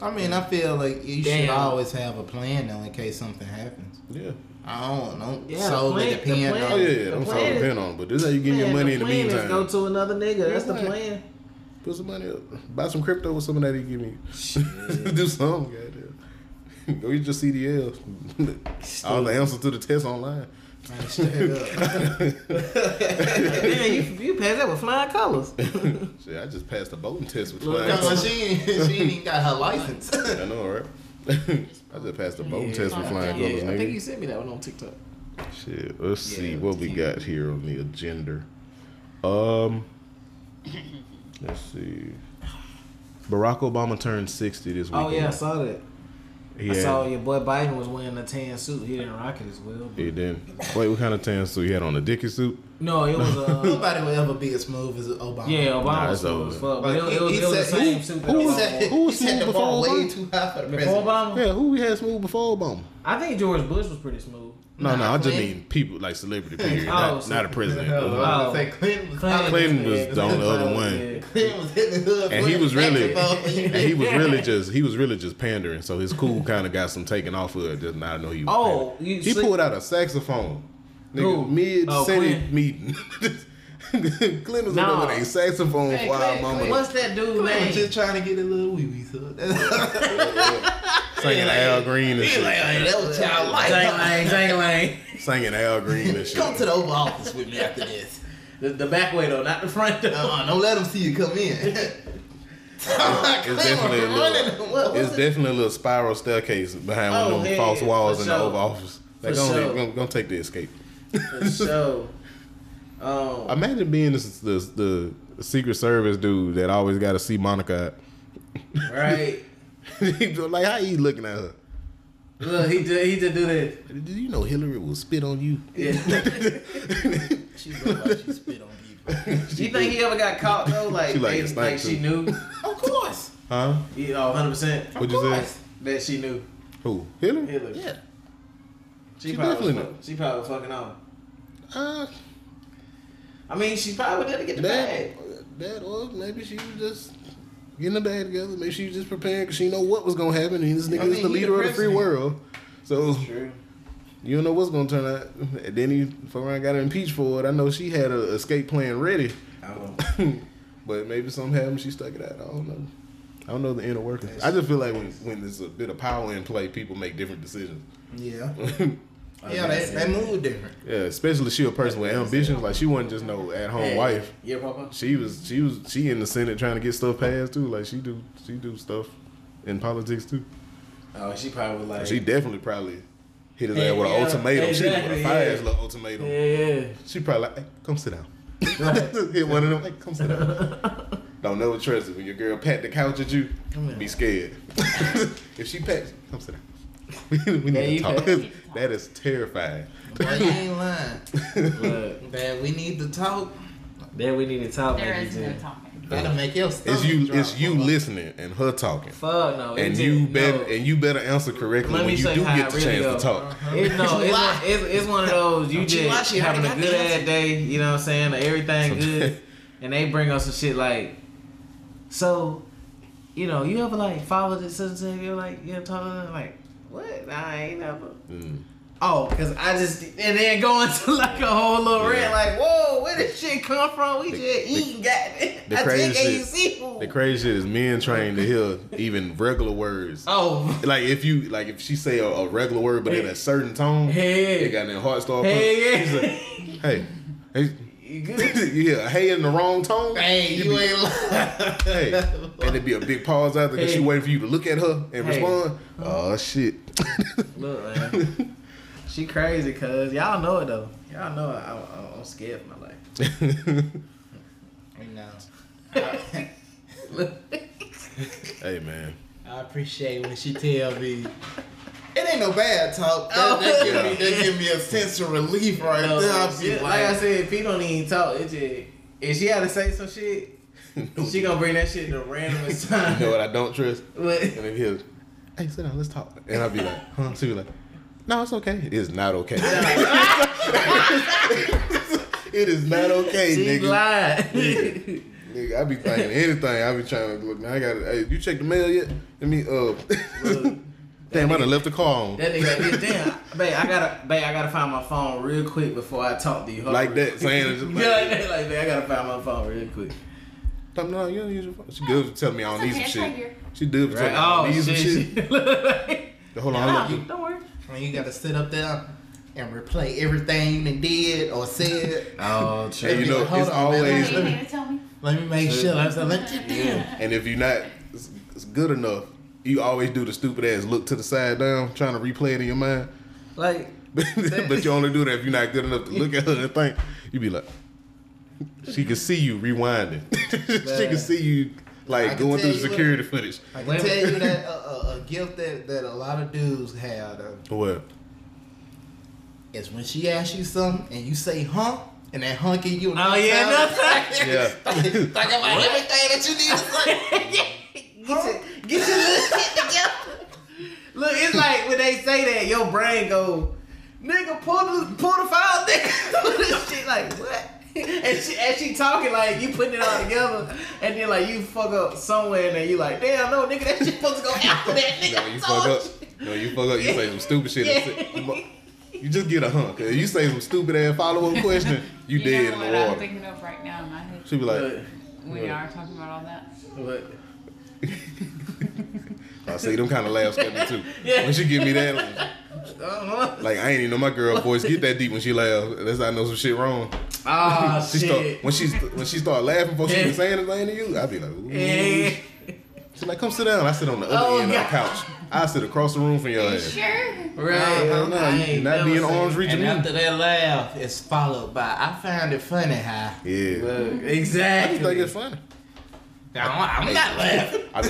I mean, I feel like you Damn. should always have a plan though in case something happens. Yeah. I don't know. Yeah, solely depend on. Oh yeah, yeah. Don't solely depend on. But this is how you get your money in the meantime. Go to another nigga. That's the plan. Put some money up. Buy some crypto with some of that he give me. Do something, goddamn. Go get your C D L. All the answers to the test online. Man, straight up. Man, you, you passed that with flying colors. Shit, I just passed a bowling test with flying colors. She ain't even got her license. I know, right? I just passed the bowling yeah, test with flying yeah, colors, nigga. I think you sent me that one on TikTok. Shit, let's yeah, see what we got here on the agenda. Um, let's see. Barack Obama turned sixty this weekend. Oh yeah, I saw that. Yeah. I saw your boy Biden was wearing a tan suit. He didn't rock it as well. He didn't. Wait, what kind of tan suit? He had on a dicky suit? No, it was a... Nobody would ever be as smooth as Obama. Yeah, Obama nah, was smooth as fuck. But it, it was, it was said, the same who, suit. Who, said, who was smooth before Obama? Way too high for the president. Before Obama? Yeah, who we had smooth before Obama? I think George Bush was pretty smooth. No, no, I just mean people, like celebrity period, oh, not, so not a president. No, no, I was gonna say Clinton was, Clinton, Clinton was the only other one. Yeah. Clinton was hitting the hood, and he was really, and he was really just, he was really just pandering. So his cool kind of got some taken off of it. Just now I know he was. Oh, you he see, pulled out a saxophone, nigga, mid Senate oh, meeting. Clinton was no. over there saxophone hey, for our mama. What's that dude Clinton name? Was just trying to get a little wee wee so. Singing Al Green and shit. Like, hey, that was childlike. Jay-Lane, Jay-Lane. Singing Al Green and shit. Come to the Oval Office with me after this. The, the back way though, not the front door. Uh, don't let them see you come in. It's, it's, definitely a little, what, it's it? definitely a little spiral staircase behind oh, one of them yeah, false walls in sure. the Oval Office. They're like, gonna, sure. gonna, gonna take the escape. For sure. Um, Imagine being the, the, the Secret Service dude that always got to see Monica. Right. Like, how you looking at her? Look, he just, he just do that. Did you know Hillary will spit on you? Yeah. She looked like she spit on people. Do you think he ever got caught, though? Like, she, like, they, like she knew? Of course. Huh? You know, one hundred percent. What'd you say? That she knew. Who? Hillary? Hillary. Yeah. She, she probably definitely was, knew. She probably was fucking on. Uh... I mean, she probably would never get the bag. That, or maybe she was just getting the bag together. Maybe she was just prepared because she know what was going to happen. And this nigga I mean, is the leader the of the free world. So, true. You don't know what's going to turn out. And then he fuck around got her impeached for it. I know she had an escape plan ready. I don't know. But maybe something happened. She stuck it out. I don't know. I don't know the inner workings. That's I just feel like when, when there's a bit of power in play, people make different decisions. Yeah. I yeah, they, they move different. Yeah, especially she a person with ambitions. Like she wasn't just no at home hey, wife. Yeah, Papa. She was, she was, she in the Senate trying to get stuff passed too. Like she do, she do stuff in politics too. Oh, she probably like. She definitely probably hit his ass with an ultimatum. She with a fire ass little ultimatum. Yeah, yeah. She probably like, hey, come sit down. Right. Hit one of them. Hey, come sit down. Don't never trust it when your girl pat the couch at you. Be scared. If she pats, come sit down. we need yeah, to talk. That, that is terrifying. Boy, you ain't lying. Look, man, we need to talk. Then we need to talk. There is no talking. That'll make your stomach It's you. Drop, it's you listening and her talking. Fuck no. And you did, better. No. And you better answer correctly Let when you do get the really chance go. to talk. Uh-huh. It, no, it's, like, it's, it's one of those. You just having a good ass day. You know what I'm saying? Everything good. And they bring us some shit like, so, you know, you ever like follow this and you're like, you're talking like. What? Nah, I ain't never. Mm. Oh, because I just... And then going to like a whole little yeah. rant like, whoa, where this shit come from? We the, just eating, goddamn. I just ate seafood. The crazy shit is men trained to hear even regular words. Oh. Like if you... Like if she say a, a regular word but hey. in a certain tone, hey. they got that heart start pumping. Hey, yeah. Like, hey. Hey. You good? Yeah, hey in the wrong tone. Hey, you be, ain't lying. Hey, and there'd be a big pause out there because hey. she waiting for you to look at her and hey. respond. Oh, shit. Look, man. She crazy, cuz. Y'all know it, though. Y'all know it. I, I, I'm scared for my life. Right now. I, look. Hey, man. I appreciate when she tell me. It ain't no bad talk. That, that, give, me, that give me a sense of relief right no, there. Like, like I said, if he don't even talk, it just If she had to say some shit, she gonna bring that shit to random time. You know what I don't trust? What? And then he'll, hey, sit down, let's talk. And I'll be like, huh? She'll be like, no, it's okay. It is not okay. It is not okay, she nigga. She lied. Nigga, I be playing anything. I be trying to look. I got. Hey, you check the mail yet? Let me. Uh, look, damn, nigga, I done left the car on. That nigga, damn, babe, I gotta, babe, I gotta find my phone real quick before I talk to you. Hard. Like that, saying just like, yeah, like that, like, babe, I gotta find my phone real quick. I'm not, you don't use your phone. She good to tell me I don't need some shit. She good to tell me I don't need some shit. Hold on, hold on. Don't worry. And you gotta sit up there and replay everything they did or said. Oh, true. And you know, it's always, let me tell me. Let me make sure. sure. So, let me, yeah. And if you're not good enough, you always do the stupid ass look to the side down, trying to replay it in your mind. Like, but you only do that if you're not good enough to look at her and think. You be like, she can see you rewinding. She can see you like going through security what, footage. I can tell you that a, a gift that, that a lot of dudes have. Though, what? It's when she asks you something and you say, huh? And that hunky you. Oh yeah, nothing. Yeah. Think about everything that you need to say. Get, huh? your, get your little shit together. Look, it's like when they say that, your brain go, nigga, pull the pull the file, nigga. Shit, like what? And she and she talking like you putting it all together, and then like you fuck up somewhere, and then you like, damn, no, nigga, that shit supposed to go after that, nigga. No, you fuck up. You. No, you fuck up. You say some stupid shit. Yeah. And you just get a hunk. You say some stupid ass follow up question, you, you dead in the water. What I'm thinking of right now in my head. She be like, what? We what? Are talking about all that. What? I see them kind of laughs at me too. Yeah. When she give me that, like, like I ain't even know my girl voice get that deep when she laughs. That's how I know some shit wrong. Ah, oh, shit. Start, when she when she start laughing before she was saying anything to you, I be like, ooh. Hey. She's like, come sit down. I sit on the other oh, end God. Of the couch. I sit across the room from your ass. Sure. Right. I don't know. You not be in arm's reach of me. And after that laugh, it's followed by, I found it funny, huh? Yeah. Look, exactly. I think it's funny. No, I'm I, not laughing. I, I, I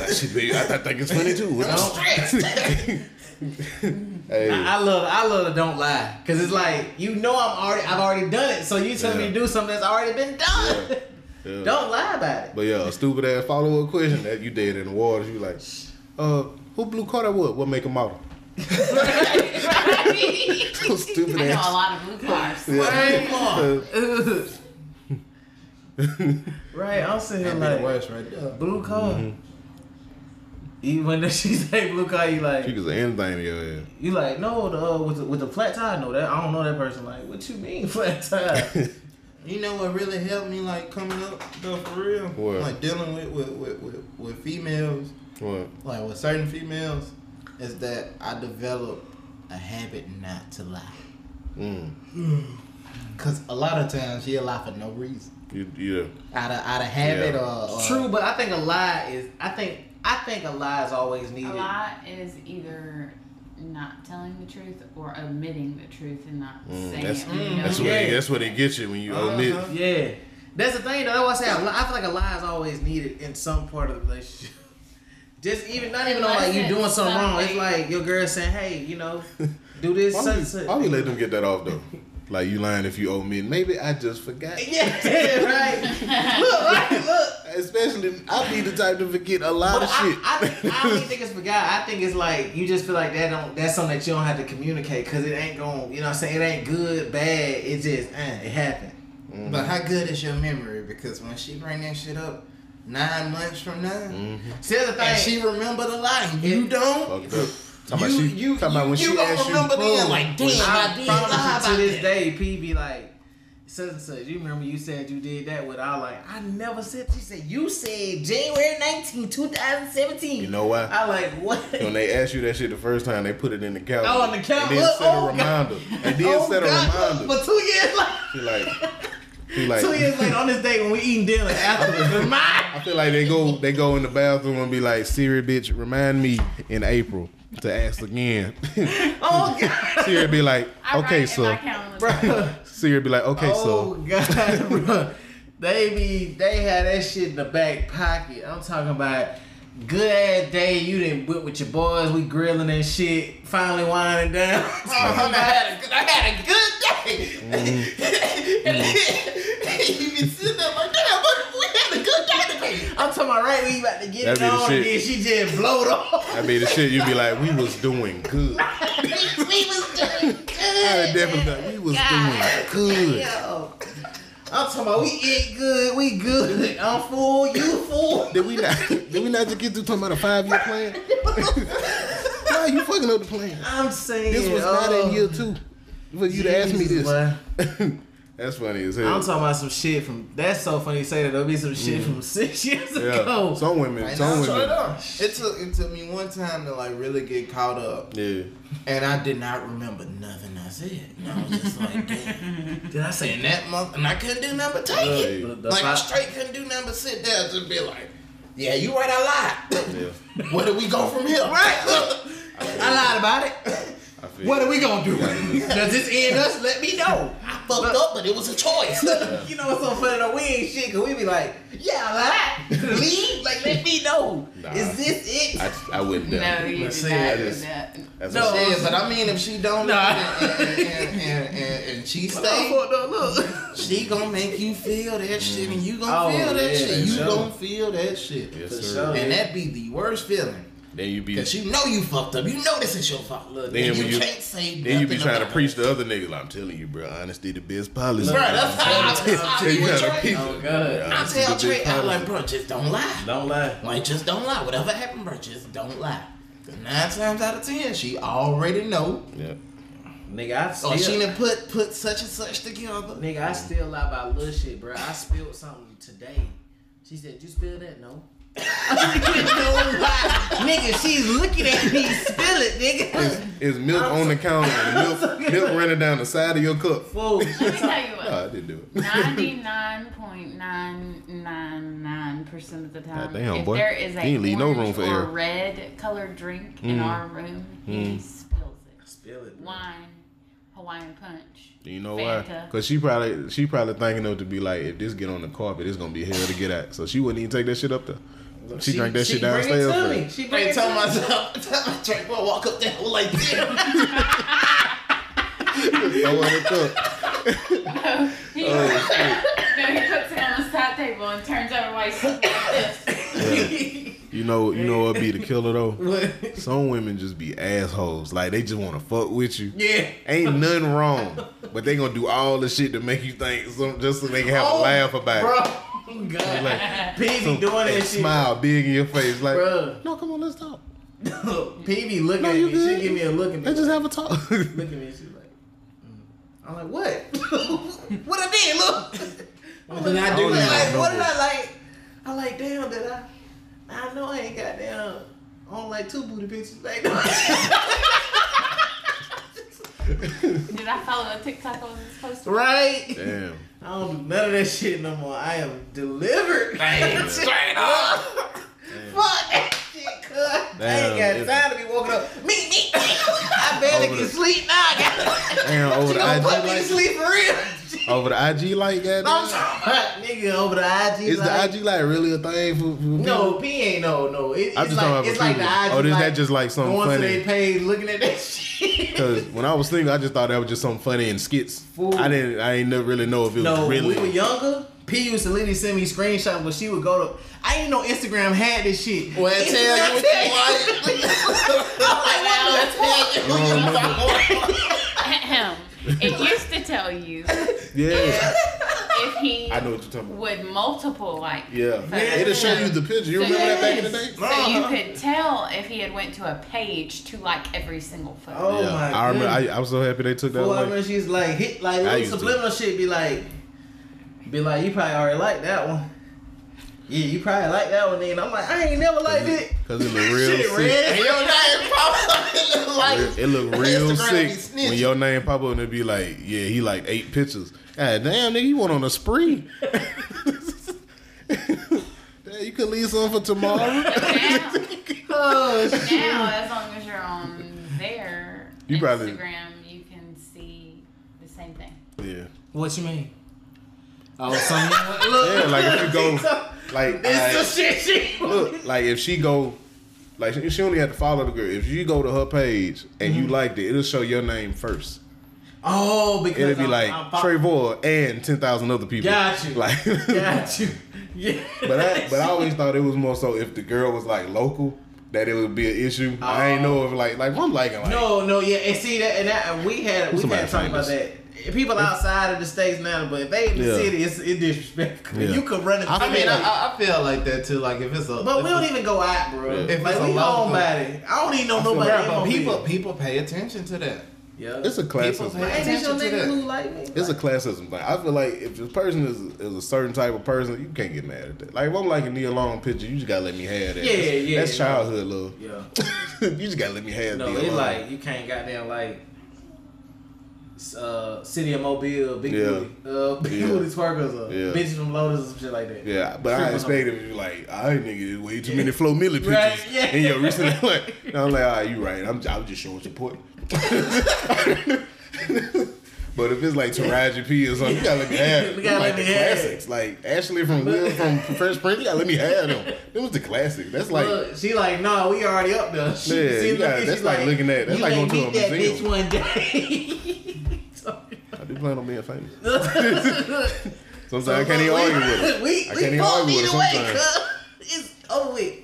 think it's funny too. I'm stressed. Hey. I, I love, I love the don't lie, cause it's like you know I'm already, I've already done it. So you tell yeah. me to do something that's already been done. Yeah. Yeah. Don't lie about it. But yeah, a stupid ass follow up question that you did in the waters. You like, uh, who blew Carter Wood? What make a model? So stupid ass. I know a lot of blue cars. Yeah. Right. Right, I'm sitting here like worst, right there. Blue car. Mm-hmm. Even when she say blue car, you like she can say anything to your head. You like no, the uh, with the, with the flat tire, no that I don't know that person. Like what you mean flat tire? You know what really helped me like coming up though for real, what? Like dealing with with, with, with, with females, what? Like with certain females, is that I developed a habit not to lie. Mm. Cause a lot of times she'll lie for no reason. You, yeah. Out of out of habit yeah. or, or true, but I think a lie is I think I think a lie is always needed. A lie is either not telling the truth or omitting the truth and not mm, saying that's, it. Mm, you know? That's what yeah. it, that's what it gets you when you uh-huh. omit. Yeah, that's the thing though. I say I, I feel like a lie is always needed in some part of the relationship. Just even not even on like you doing something wrong. It's like your girl saying, "Hey, you know, do this." Why would so, so. you let them get that off though? Like you lying if you owe me. Maybe I just forgot. Yeah, yeah right. Look, right, look. Especially, I be the type to forget a lot but of I, shit. I, I, I don't even think it's forgot. I think it's like you just feel like that don't. That's something that you don't have to communicate because it ain't going. You know what I'm saying? It ain't good, bad. It just, eh, it happened. Mm-hmm. But how good is your memory? Because when she bring that shit up, nine months from now, mm-hmm. see the thing. And she remembered a lot. And you don't. Fucked up. Talking you, about she, you, talking you, about when you she asked you, remember them like, damn, I, I did lie about to this day, P be like, such and such, you remember you said you did that with, I was like, I never said, she said, you said January nineteenth, twenty seventeen. You know why? I like, what? When they asked you that shit the first time, they put it in the calendar. Oh, in the calendar. And then set oh, a reminder. God. And then oh, set God. a reminder. But two years later. She like... Like, two years later on this day when we eating dinner after the remind. I feel like they go they go in the bathroom and be like, Siri bitch, remind me in April to ask again. Oh God. Siri be like, okay so Siri be like, okay so. Oh God, bro. They be they had that shit in the back pocket. I'm talking about good ass day you done went with your boys, we grilling and shit, finally winding down. I had a I had a good day. Mm-hmm. Mm-hmm. You be sitting there like that. I'm talking about right when you about to get That'd it on the and then she just blowed off. That'd be the shit you'd be like, we was doing good. we, we was doing good. I definitely thought we was God. doing good. Yo. I'm talking about we eat good, we good. I'm full, you full. Did we not did we not just get through talking about a five-year plan? Why are you fucking up the plan? I'm saying this was oh, not in year two. For you Jesus, to ask me this. That's funny as hell. I'm talking about some shit from... That's so funny you say that. There'll be some shit mm. from six years yeah. ago. Some women. Right some now, women. It took, it took me one time to like really get caught up. Yeah. And I did not remember nothing I said. And I was just like, damn. Did I say in that month? And I couldn't do nothing but take it. Right. Like I straight couldn't do nothing but sit down and just be like, yeah, you right, I lied. Yeah. Where do we go from here? Right? I, I lied about it. What are we gonna do? Does this end us? Let me know. I fucked but, up, but it was a choice. Yeah. You know what's so funny though? We ain't shit because we be like, yeah, I lied. Leave, like let me know. Nah, is this it? I, I wouldn't. No, that. you did not. Just, that's no, yeah, but I mean, if she don't, nah. and, and, and, and, and, and she stay, she gonna make you feel that shit, and you gonna oh, feel that yeah, shit. You sure. gonna feel that shit. Yes, sure. And that be the worst feeling. Then you be, cause you know you fucked up. You know this is your fault. Look, then you, you can't say. Then you be trying to that. preach to other niggas. Like, I'm telling you, bro. Honesty the best policy. Bro, that's how I tell you. Oh god. I tell Drake, I'm like, bro, just don't lie. Don't lie. Like, just don't lie. Whatever happened, bro, just don't lie. Nine times out of ten, she already know. Yeah. Nigga, I still. Oh, she done put put such and such together. Nigga, I still lie about little shit, bro. I spilled something today. She said, you spilled that? No. Nigga, she's looking at me. Spill it, nigga. Is, is milk on the counter? And milk, milk running down the side of your cup. Fool. Let me tell you what. No, I didn't do it. Ninety-nine point nine nine nine percent of the time, damn, if boy. there is a orange no room for or red-colored drink mm. in our room, mm. he spills it. Spill it. Wine, Hawaiian punch. Do you know Fanta. Why? Because she probably she probably thinking of to be like, if this get on the carpet, it's gonna be hell to get at. So she wouldn't even take that shit up there. She, she drank that she shit downstairs. Bring it to me. She bring it to me. Myself, tell my drink, boy, walk up there like this. I want to cook. No, he puts it on the side table and turns over while he's like this. Yeah. You know, you know what be the killer though? What? Some women just be assholes. Like they just want to fuck with you. Yeah, ain't nothing wrong, but they gonna do all the shit to make you think, some, just so they can have oh, a laugh about bro. it. God. Like, P B doing that shit. Smile big in your face, like, bruh. No, come on, let's talk. P B looking no, at me, good. She give me a look at me. Let's just have a talk. Look at me, she's like, mm. I'm like, what? What I did? Look, what did I do? Like, what did I like? I like, damn, did I? I know I ain't got damn. I don't like two booty bitches. Like, no. Did I follow a TikTok on this post? Right. Damn. I don't do none of that shit no more. I am delivered. Damn. Straight up. Damn. Fuck that shit, cuz. I ain't got time to be walking up. Me, me, me. I barely can sleep now. I got damn, over the I G. Put me to sleep for real. Over the I G light, goddamn. I'm talking about nigga over the I G light. Is the I G light really a thing for, for people? No, P ain't no, no. It, it's like, it's like the I G oh, light. Oh, that just like something going funny? Going to their page looking at that shit. Cause when I was thinking, I just thought that was just something funny and skits. Fool. I didn't, I ain't never really know if it no, was really. No, we were younger. P used to literally send me screenshots when she would go to. I didn't know Instagram had this shit. Well, I tell you what you want. I'm like, wow, that's what you want. It used to tell you. Yeah. If he I know what you're talking about. Would multiple like yeah, yeah it'll show you the picture. You so remember yes. that back in the day? So uh-huh. you could tell if he had went to a page to like every single photo. Oh yeah. my god! I remember. I, I was so happy they took that. Well, I remember she's like hit like little subliminal to. shit. Be like, be like you probably already like that one. Yeah, you probably like that one. Then I'm like, I ain't never liked it. Cause it look real shit sick. Red. When your name pop up, it look like it look real Instagram sick. When your name pop up and it be like, yeah, he like eight pictures. God damn, nigga, you went on a spree. Damn, you could leave some for tomorrow. Now, oh, shit. Now, as long as you're on their you Instagram, probably, you can see the same thing. Yeah. What you mean? Oh, something. Look, yeah, like if you go, like this the shit she look, like if she go. Like, she only had to follow the girl. If you go to her page and mm-hmm. you liked it, it'll show your name first. Oh, because it'll be I'm, like I'm Trayvor and ten thousand other people. Got you. Like, got you. Yeah. But I, but I always thought it was more so if the girl was like local that it would be an issue. Um, I ain't know if like like I'm like, like no no yeah and see that and, that, and we had we had talking about that. People outside of the states now, but if they in the yeah. city, it's, it's disrespectful. Yeah. You could run it. I mean, I, I feel like that too. Like if it's a, but if we don't even go out, bro. Yeah. If like it's we homebody, I don't even know I nobody. About people, people pay attention to that. Yeah, it's a classism. Ain't like me. It's a classism. Like I feel like if a person is is a certain type of person, you can't get mad at that. Like if I'm liking Nia Long picture, you just gotta let me have that. Yeah, that's, yeah. That's childhood love. Yeah. You just gotta let me have. No, it's like you can't goddamn like. Uh, City of Mobile, Big yeah. Booty, uh, Big yeah. Booty twerkers, uh, yeah. Bitches from Lotus and shit like that. Yeah, but I expected him to be like, I ain't nigga, there's way too yeah. many Flo Milli pictures right? yeah. in your recent. And I'm like, alright, you right. I'm, I'm just showing support. But if it's like Taraji P or something, you gotta let me have. We gotta like let me the have classics. It. Like Ashley from Will from Fresh Prince, you gotta let me have them. It was the classic. That's like look, she like, no, we already up there. She, yeah, see, gotta, that's like, like looking at. That's like going to a that museum. Bitch one day. You plan on being famous. Sometimes so I can't even we, argue with it. We, I can't we even argue with it sometimes. It's over with.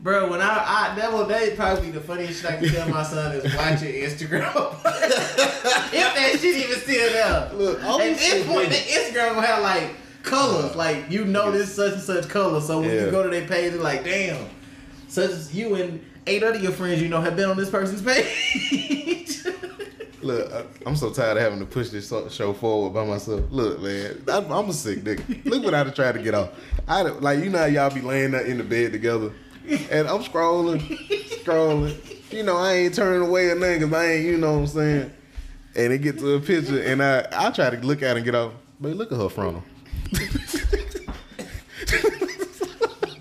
Bro, when I, I that will that probably be the funniest shit I can tell my son is watch your Instagram. If that shit even still there. Look, at this point, the Instagram will have like colors. Like you notice yeah. such and such color. So when yeah. you go to their page, they're like, damn. Such as you and eight other your friends you know have been on this person's page. Look, I'm so tired of having to push this show forward by myself. Look, man, I'm a sick nigga. Look what I tried to get off. I like you know how y'all be laying there in the bed together, and I'm scrolling, scrolling. You know I ain't turning away or nothing because I ain't. You know what I'm saying? And it get to a picture, and I I try to look at it and get off. But look at her frontal.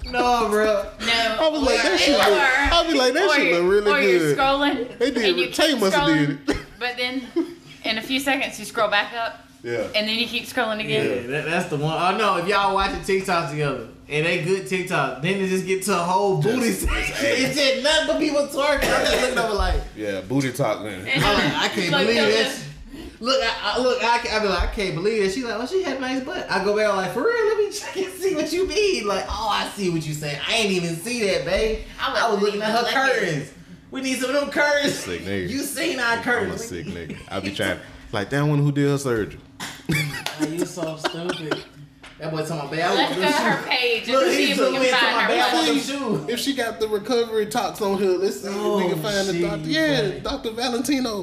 No, bro. No. I was or, like that shit. Or, look, I be like that or, shit look really or good. Or you're scrolling. They did. And you Tay must have did it. But then, in a few seconds, you scroll back up, yeah, and then you keep scrolling again. Yeah, that, that's the one. Oh no, if y'all watching TikToks together and they good TikTok, then it just get to a whole booty section. It's just nothing but people twerking. I'm just looking over like, yeah, booty talk, man. Like, I can't like, believe this. Look, I, I look, I, I be like, I can't believe it. She like, oh, she had a nice butt. I go back, I'm like, for real, let me check and see what you mean. Like, oh, I see what you saying. I ain't even see that, babe. I, I was looking at her curtains. We need some of them curtains. Sick nigga. You seen our curtains. I'm a sick nigga. I be trying to, like that one who did her surgery. Oh, you so stupid. That boy talking about babe. Let's go to her page and see if we can find her. If she got the recovery talks on here, let's see oh, if we can find geez, the doctor. Yeah, buddy. Doctor Valentino.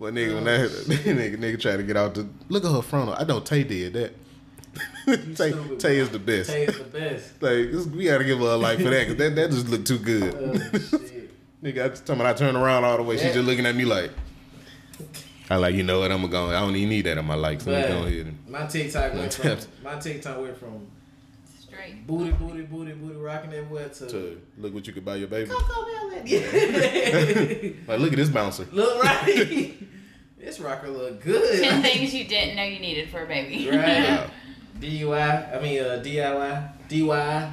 Well, nigga, when that nigga, nigga tried to get out the look at her frontal. I know Tay did that. Tay, Tay is the best. Tay is the best. Like we gotta give her a like for that because that, that just looked too good. Oh, shit. Nigga, I just talking about I turn around all the way. Yeah. She just looking at me like, I like you know what I'm gonna. I don't even need that in my likes. So go ahead. And, my TikTok went from my TikTok went from straight booty booty booty booty rocking everywhere to, to look what you could buy your baby. Coco Melon. Like look at this bouncer. Look right. This rocker look good. Ten things you didn't know you needed for a baby. Right. Yeah. D U I, I mean uh, D I Y, D Y.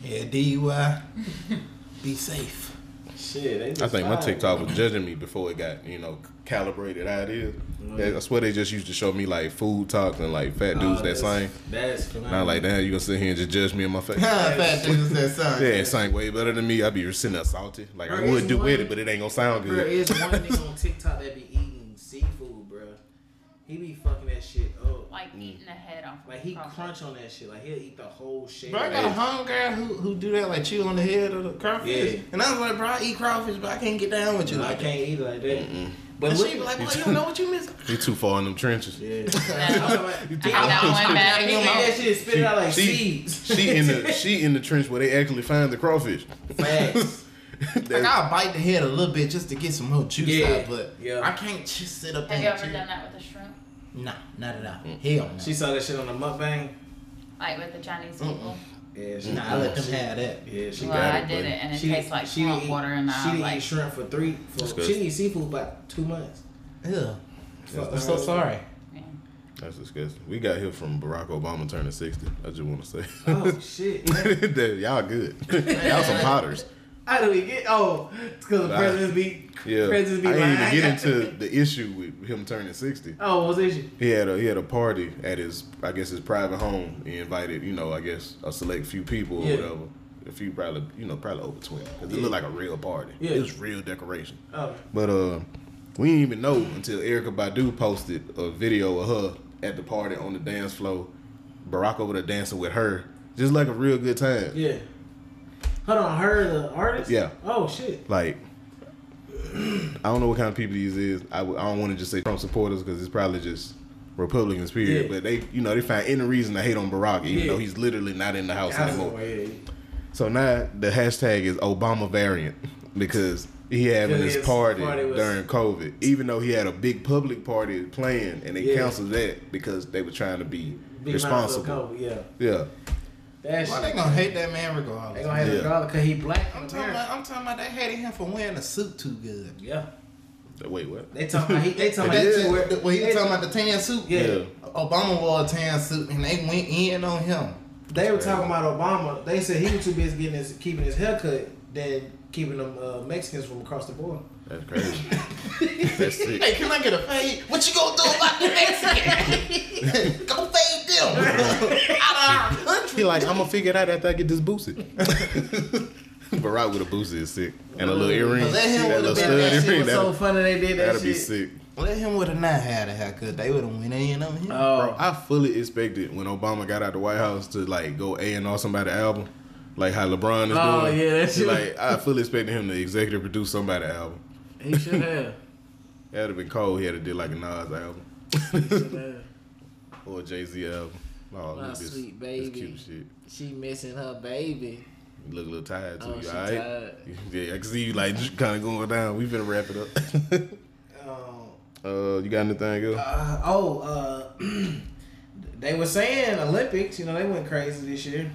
Yeah, D U I. Be safe. Shit, they just I think my TikTok was judging me before it got, you know, calibrated how it is. Mm-hmm. I swear they just used to show me like food talks and like fat dudes oh, that sang. That's phenomenal. Not like damn, you gonna sit here and just judge me in my face. Fat dudes that sang. Yeah, it sang way better than me. I be sitting there salty. Like bro, I would do one, with it, but it ain't gonna sound good. There is one nigga on TikTok that be eating seafood, bro. He be fucking that shit up. Like eating the head off. Like he crunch on that shit. Like he'll eat the whole shit. Bro, I got a home girl who who do that like chew on the head of the crawfish. Yeah. And I was like, bro, I eat crawfish, but I can't get down with you. No, like I can't that. Eat like that. Mm-mm. But and look, she be like, boy, you don't know what you missing. You too far in them trenches. Yeah. You too far. That that shit spit she, out like she, seeds. She in the she in the trench where they actually find the crawfish. Facts. Like I'll bite the head a little bit just to get some more juice yeah. out, but yeah. I can't just sit up. Have you ever done that with a shrimp? Nah, not at all. Mm-hmm. Hell no. She saw that shit on the mukbang, like with the Chinese mm-hmm. people. Yeah, she, nah, I let them she, have that. Yeah, she well, got it. I did it, and it she, tastes like swamp water, and I didn't like, eat shrimp for three. For, she didn't eat seafood for about two months. Ew. So, I'm so sorry. Yeah. That's disgusting. We got here from Barack Obama turning sixty. I just want to say. Oh shit! Y'all good. Y'all some potters. How do we get? Oh, it's because the presidents be. Yeah, presidents be. I didn't lying. even get into the issue with him turning sixty. Oh, what was the issue? He had a he had a party at his, I guess, his private home. He invited, you know, I guess a select few people or yeah. whatever. A few probably, you know, probably over twenty. Cause it yeah. looked like a real party. Yeah. It was real decoration. Oh. But uh, we didn't even know until Erykah Badu posted a video of her at the party on the dance floor. Barack over there dancing with her, just like a real good time. Yeah. Hold on, her the artist? Yeah. Oh shit. Like, I don't know what kind of people these is. I, w- I don't want to just say Trump supporters because it's probably just Republicans, period. Yeah. But they, you know, they find any reason to hate on Barack, even yeah. though he's literally not in the house I anymore. Know, yeah. So now the hashtag is Obama variant because he having his party, party was... during COVID, even though he had a big public party planned and they yeah. canceled that because they were trying to be big responsible. COVID, yeah. Yeah. That Why shit, they gonna man. hate that man regardless? They gonna hate yeah. him regardless because he black. I'm talking, about, I'm talking about they hated him for wearing a suit too good. Yeah. Wait, what? They talking about he, they talking about he wear, well, he was talking about the tan suit. Yeah. yeah. Obama wore a tan suit and they went in on him. They were talking about Obama. They said he was too busy getting his keeping his haircut than keeping them uh, Mexicans from across the border. That's crazy. That's sick. Hey, can I get a fade? What you gonna do about the Mexicans? Go fade them out of our country. He like, I'm gonna figure it out after I get this boosted. Barack with a boosted is sick, and a little earring. Let him that with a stud earring. So funny they did that. That'd shit. be sick. Let him would have not had a haircut. They would have went in on him. Oh. Bro, I fully expected when Obama got out the White House to like go A and R somebody's album, like how LeBron is oh, doing. Oh yeah, that's true. Like I fully expected him to executive produce somebody's album. He should have. That'd have been cool. He had to do like a Nas album. He should have. Or a Jay-Z album. Oh, my this, sweet baby. This cute shit. She missing her baby. You look a little tired too. Oh, you all right? Tired. Yeah, I can see you like kind of going down. We better wrap it up. Uh, you got anything good? Uh, oh, uh, they were saying Olympics. You know, they went crazy this year.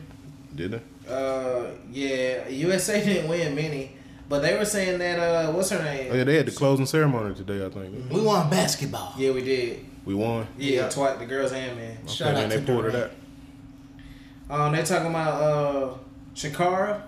Did they? Uh, yeah. U S A didn't win many, but they were saying that, uh, what's her name? Oh, yeah, they had the closing ceremony today, I think. Mm-hmm. We won basketball. Yeah, we did. We won? Yeah, yeah. Twice, the girls and men. Okay, Shout man, out they pulled it out. Um, they're talking about, uh, Shakira.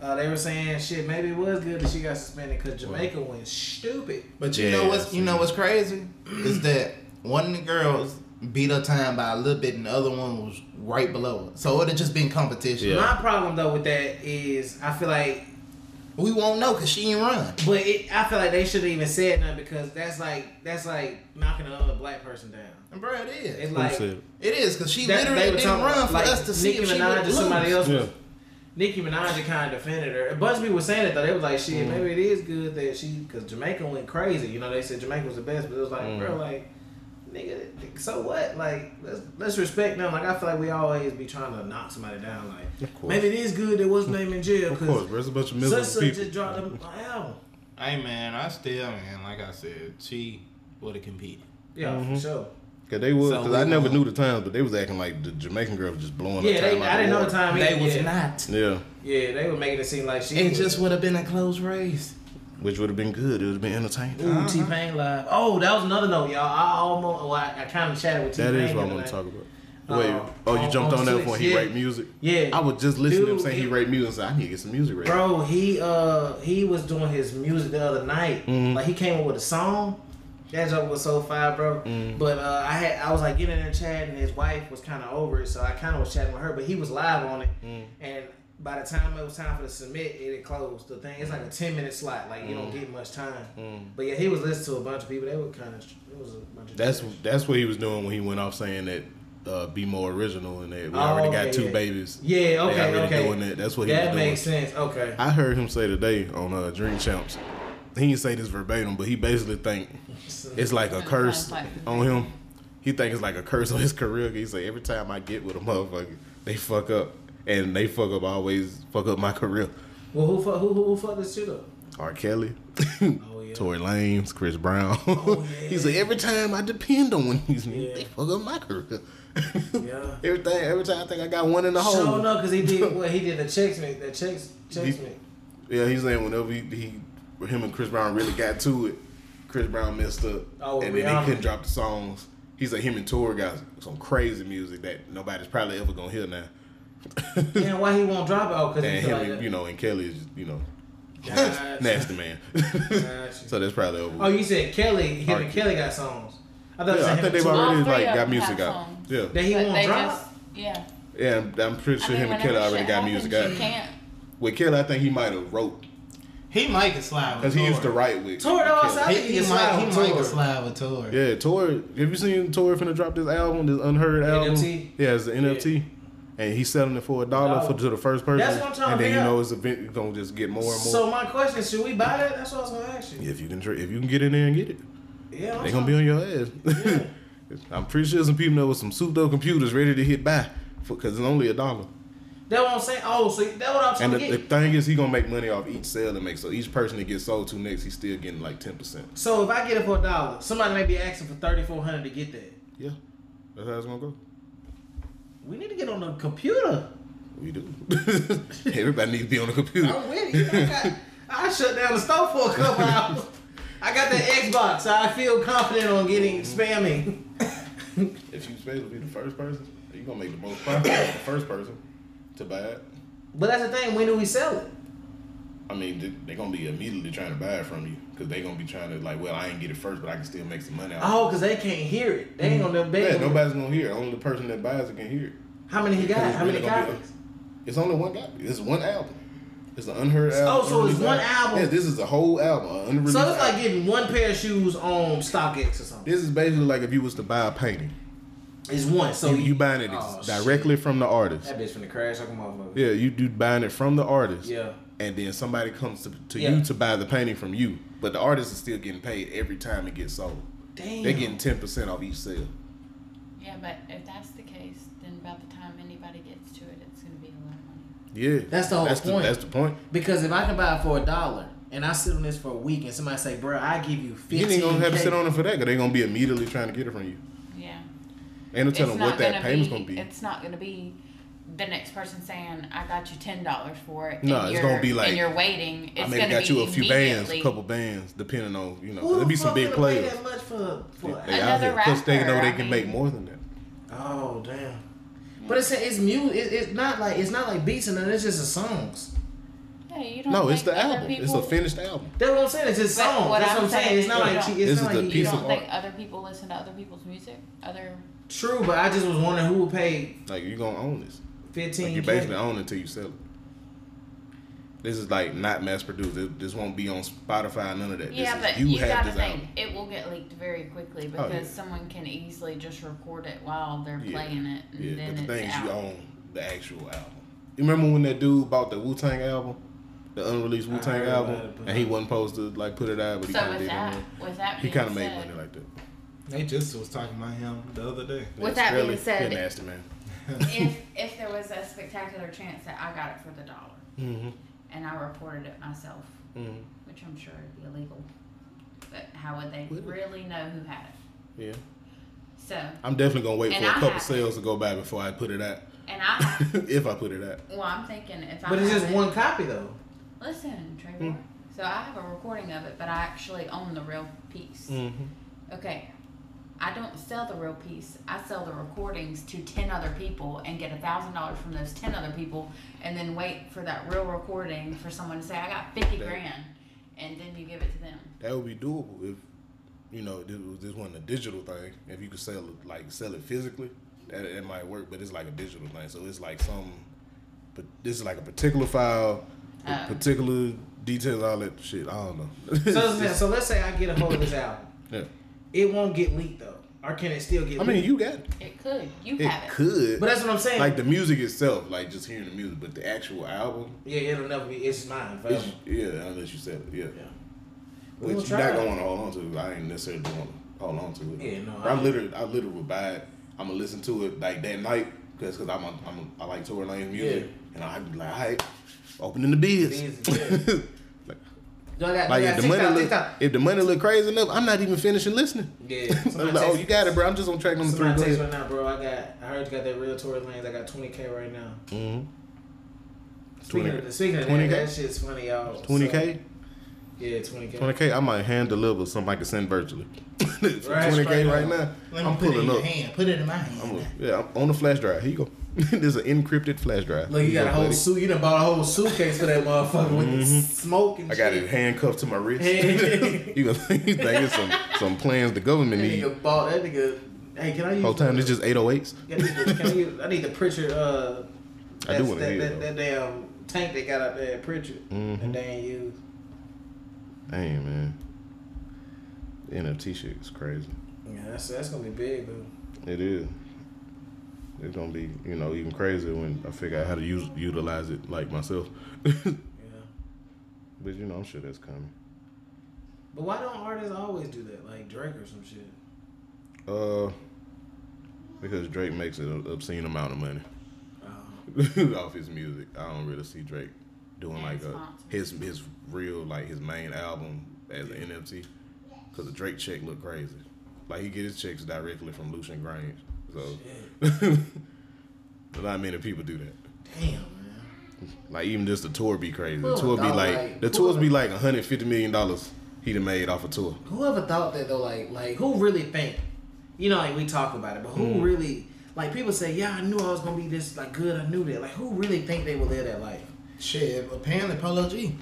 Uh, they were saying shit. Maybe it was good that she got suspended because Jamaica well, went stupid. But you yeah, know what's you know what's crazy is that one of the girls beat her time by a little bit, and the other one was right below her. So it'd just been competition. Yeah. My problem though with that is I feel like we won't know because she ain't run. But it, I feel like they shouldn't even said nothing because that's like that's like knocking another black person down. And bro, it is. It's like it is because she literally didn't run for like, us to Nicki see if she would lose. Somebody else yeah. was, Nicki Minaj kind of defended her. A bunch of people were saying it though. They was like, "Shit, mm. maybe it is good that she," because Jamaica went crazy. You know, they said Jamaica was the best, but it was like, mm. bro, like, nigga, so what? Like, let's let's respect them. Like, I feel like we always be trying to knock somebody down. Like, maybe it is good that what's name in jail because there's a bunch of miserable people. Such just dropped an album. Hey man, I still man, like I said, she would have competed. Yeah, mm-hmm. for sure. Cause they was, so cause I never knew the times, but they was acting like the Jamaican girl was just blowing yeah, up. Yeah, they, I didn't know the time. They was yeah. not. Yeah. Yeah, they were making it seem like she. It was. Just would have been a close race, which would have been good. It would have been entertaining. Ooh, uh-huh. T-Pain live. Oh, that was another note, y'all. I almost, well, I, I kind of chatted with T-Pain. That is what I want to talk about. Wait, uh, oh, you on, jumped on, on that when he yeah. raped music? Yeah. I was just listening Dude, to him saying he, he raped music. So I need to get some music right. Bro, now. he uh he was doing his music the other night. Mm-hmm. Like he came up with a song. That joke was so fire, bro. Mm. But uh, I had I was like getting in there chatting, and his wife was kind of over it, so I kind of was chatting with her. But he was live on it, mm. and by the time it was time for the submit, it had closed the thing. It's like a ten minute slot, like you mm. don't get much time. Mm. But yeah, he was listening to a bunch of people. They were kind of it was a bunch of. That's trash. That's what he was doing when he went off saying that uh, be more original and that we oh, already okay, got two yeah. babies. Yeah, okay, they okay. Doing that. That's what he that was doing. That makes sense. Okay. I heard him say today on uh, Dream Champs. He didn't say this verbatim, but he basically think it's like a curse on him. He think it's like a curse on his career. He say, every time I get with a motherfucker, they fuck up. And they fuck up, I always fuck up my career. Well, who fuck, who, who, who fucked this shit up? R. Kelly, oh, yeah. Tory Lanez, Chris Brown. Oh, yeah. He say, every time I depend on one of these niggas, yeah. they fuck up my career. yeah. Everything, every time I think I got one in the hole. Sure enough, because he did what? Well, he did the checks mix, the checks, checks mix. Yeah, he's saying whenever he... he him and Chris Brown really got to it. Chris Brown messed up, oh, and then they couldn't drop the songs. He's like him and Tory got some crazy music that nobody's probably ever gonna hear now. And why he won't drop out? Because he's Hillary, like that. You know, and Kelly is, you know, gotcha. Nasty man. Gotcha. So that's probably over. Oh, you said Kelly. Him and Kelly got songs. I thought, yeah, I think they've already like got music out. Yeah. That he but won't drop. Just, yeah. Yeah, I'm, I'm pretty sure I mean, him and Kelly already got music out. Can't. With Kelly, I think he might have wrote. He might get slide with Because he used to write with Tor, though, so I think he, he, he might he might get slide with Tor. Yeah, Tor. Have you seen Tor finna drop this album, this Unheard album? N F T? Yeah, it's an yeah. N F T. And he's selling it for a dollar for to the first person. That's what I'm talking about. And then you know it's event gonna just get more and more. So my question is, should we buy that? That's what I was gonna ask you. If you can, if you can get in there and get it, yeah, they're gonna be on your ass. Yeah. I'm pretty sure some people know with some pseudo computers ready to hit buy because it's only a dollar. That's what I'm saying. Oh, so that's what I'm saying. And the, the thing is, he gonna make money off each sale and make so each person that gets sold to next, he's still getting like ten percent. So if I get it for a dollar, somebody may be asking for thirty four hundred to get that. Yeah, that's how it's gonna go. We need to get on the computer. We do. Everybody needs to be on the computer. I'm with it. I, got, I shut down the store for a couple hours. I got the Xbox, so I feel confident on getting spamming. If you spam, it'll be the first person. You're going to make the most profit the first person to buy it. But that's the thing. When do we sell it? I mean, they're going to be immediately trying to buy it from you. Because they're going to be trying to, like, well, I ain't get it first, but I can still make some money out of it. Oh, because they can't hear it. They ain't going to bet. Yeah, nobody's going to hear it. Only the person that buys it can hear it. How many he got? How many copies? It's only one copy. It's one album. It's an unheard album. Oh, so it's one album? Yeah, this is a whole album. So it's like getting one pair of shoes on StockX or something. This is basically like if you was to buy a painting. It's one. So you, you buying it oh, directly shit. from the artist. That bitch from the crash like a motherfucker. Yeah, you do buying it from the artist. Yeah. And then somebody comes to, to yeah. you to buy the painting from you. But the artist is still getting paid every time it gets sold. Damn. They're getting ten percent off each sale. Yeah, but if that's the case, then by the time anybody gets to it, it's going to be a lot of money. Yeah. That's the whole that's point. The, that's the point. Because if I can buy it for a dollar and I sit on this for a week and somebody say, bro, I give you fifteen K. You ain't going to have to sit on it for that because they're going to be immediately trying to get it from you. Yeah. And they'll tell them what that payment's going to be. It's not going to be the next person saying, I got you ten dollars for it. No, it's going to be like, and you're waiting. It's I maybe got you a few bands, a couple bands, depending on, you know, there'll be some big players. That much for, for yeah, they another out rapper, plus they know they I can mean, make more than that. Oh, damn. Yeah. But it's it's music. It, it's not like it's not like beats and nothing. It's just the songs. Yeah, you don't no, it's the album. People, it's a finished album. That's what I'm saying. It's just songs. What That's I'm what I'm saying. saying. It's not like she, it's not like you don't think other people listen to other people's music. Other True, but I just was wondering who would pay. Like, you're going to own this. fifteen Like, you basically own it until you sell it. This is like not mass produced. This won't be on Spotify, none of that. Yeah, this but is, you, you have gotta this think album. It will get leaked very quickly because oh, yeah. someone can easily just record it while they're yeah. playing it. And yeah, then but the it's thing is, you own the actual album. You remember when that dude bought the Wu Tang album, the unreleased Wu Tang album, it, and he wasn't supposed to like put it out, but he so kind of did that, it. With that he kind of made money like that. They just was talking about him the other day. With That's that really being said, nasty man. if if there was a spectacular chance that I got it for the dollar, mm-hmm. and I reported it myself, mm-hmm. which I'm sure would be illegal, but how would they would really it? know who had it? Yeah. So I'm definitely gonna wait for a I couple sales it. to go by before I put it out. And I if I put it out. Well, I'm thinking if I. But it's just it, one copy though. Listen, Trayvon. Mm. So I have a recording of it, but I actually own the real piece. Mm-hmm. Okay. I don't sell the real piece. I sell the recordings to ten other people and get one thousand dollars from those ten other people and then wait for that real recording for someone to say, I got fifty that, grand, and then you give it to them. That would be doable if, you know, this, this wasn't a digital thing. If you could sell it, like, sell it physically, that, that might work, but it's like a digital thing. So it's like some, but this is like a particular file, um, particular details, all that shit. I don't know. So, so let's say I get a hold of this album. Yeah. It won't get leaked though, or can it still get? I leaked? I mean, you got it. It could. You it have it. It could. But that's what I'm saying. Like the music itself, like just hearing the music, but the actual album. Yeah, it'll never be. It's mine. It's, yeah, unless you sell it. Yeah. yeah. Which we'll you're not gonna want to hold on to. I ain't necessarily want to hold on to it. Yeah, no. I'm literally, I literally will buy it. I'm gonna listen to it like that night because cause I'm a, I'm a, I like Tory Lanez music, yeah. and I be like, all right, opening the biz. Got, like if the, money out, look, if the money look crazy enough, I'm not even finishing listening. Yeah. I'm like, oh, you got it, bro. I'm just on track number three. Text right now, bro. I got. I heard you got that real Tory Lanez. I got twenty K right now. Mm-hmm. Speaking twenty, of, speaking of twenty K? That, that shit's funny, y'all. twenty K. So, Yeah, twenty K. twenty K, I might hand deliver something I can send virtually. twenty K right, right now, Let I'm pulling up. Hand. Put it in my hand. I'm a, yeah, I'm on the flash drive. Here you go. There's an encrypted flash drive. Look, you, you got, got a whole suit. You done bought a whole suitcase for that motherfucker mm-hmm. with the smoke and I shit. I got it handcuffed to my wrist. Hey. You gonna think it's some some plans the government that need? Nigga bought that nigga. Hey, can I use? Whole time it's just eight oh eights. Can I use? I need the Pritchard. Uh, I do want to hear that, that damn tank they got out there at Pritchard mm-hmm. and they ain't used. Dang, man. The N F T shit is crazy. Yeah, that's that's gonna be big, though. It is. It's gonna be, you know, even crazier when I figure out how to use utilize it like myself. Yeah. But you know, I'm sure that's coming. But why don't artists always do that, like Drake or some shit? Uh, because Drake makes an obscene amount of money oh. off his music. I don't really see Drake doing and like a, his his real like his main album as an N F T, because the Drake check look crazy. Like he get his checks directly from Lucian Grange, so not many people do that. Damn, man. Like even just the tour be crazy. The tour be like, like the tours be like one hundred fifty million dollars he done made off a tour. Whoever thought that though? Like like who really think? You know, like we talk about it, but who mm. really like people say, yeah, I knew I was gonna be this like good. I knew that. Like who really think they will live that life? Shit, apparently Polo G.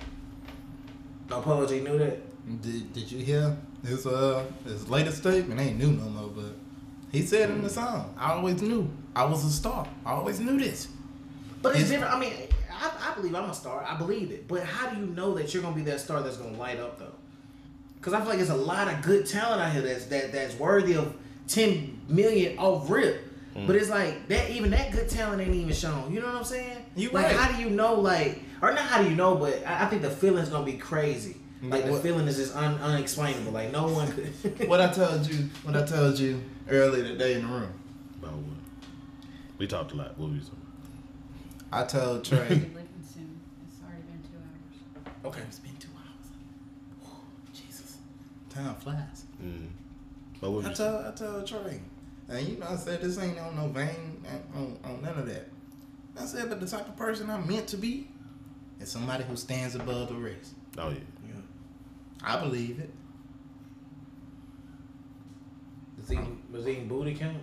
No, Polo G knew that. Did Did you hear his uh his latest statement? I ain't new no more, but he said in the song, "I always knew I was a star. I always knew this." But it's, it's different. I mean, I I believe I'm a star. I believe it. But how do you know that you're gonna be that star that's gonna light up though? Because I feel like there's a lot of good talent out here that's that that's worthy of ten million off rip. Mm. But it's like that even that good talent ain't even shown. You know what I'm saying? You like right. How do you know? Like or not? How do you know? But I, I think the feeling's gonna be crazy. Like what? The feeling is just un, unexplainable. Like no one could. What I told you. What I told you earlier today in the room. About what? We talked a lot. What were you talking about? I told Trey. It's already been two hours. Okay, it's been two hours. Oh, Jesus, time flies. Mm. But what I told I told Trey. And you know, I said this ain't on no vein, on, on none of that. I said, but the type of person I'm meant to be is somebody who stands above the rest. Oh yeah, yeah. I believe it. Does eating, was eating booty count?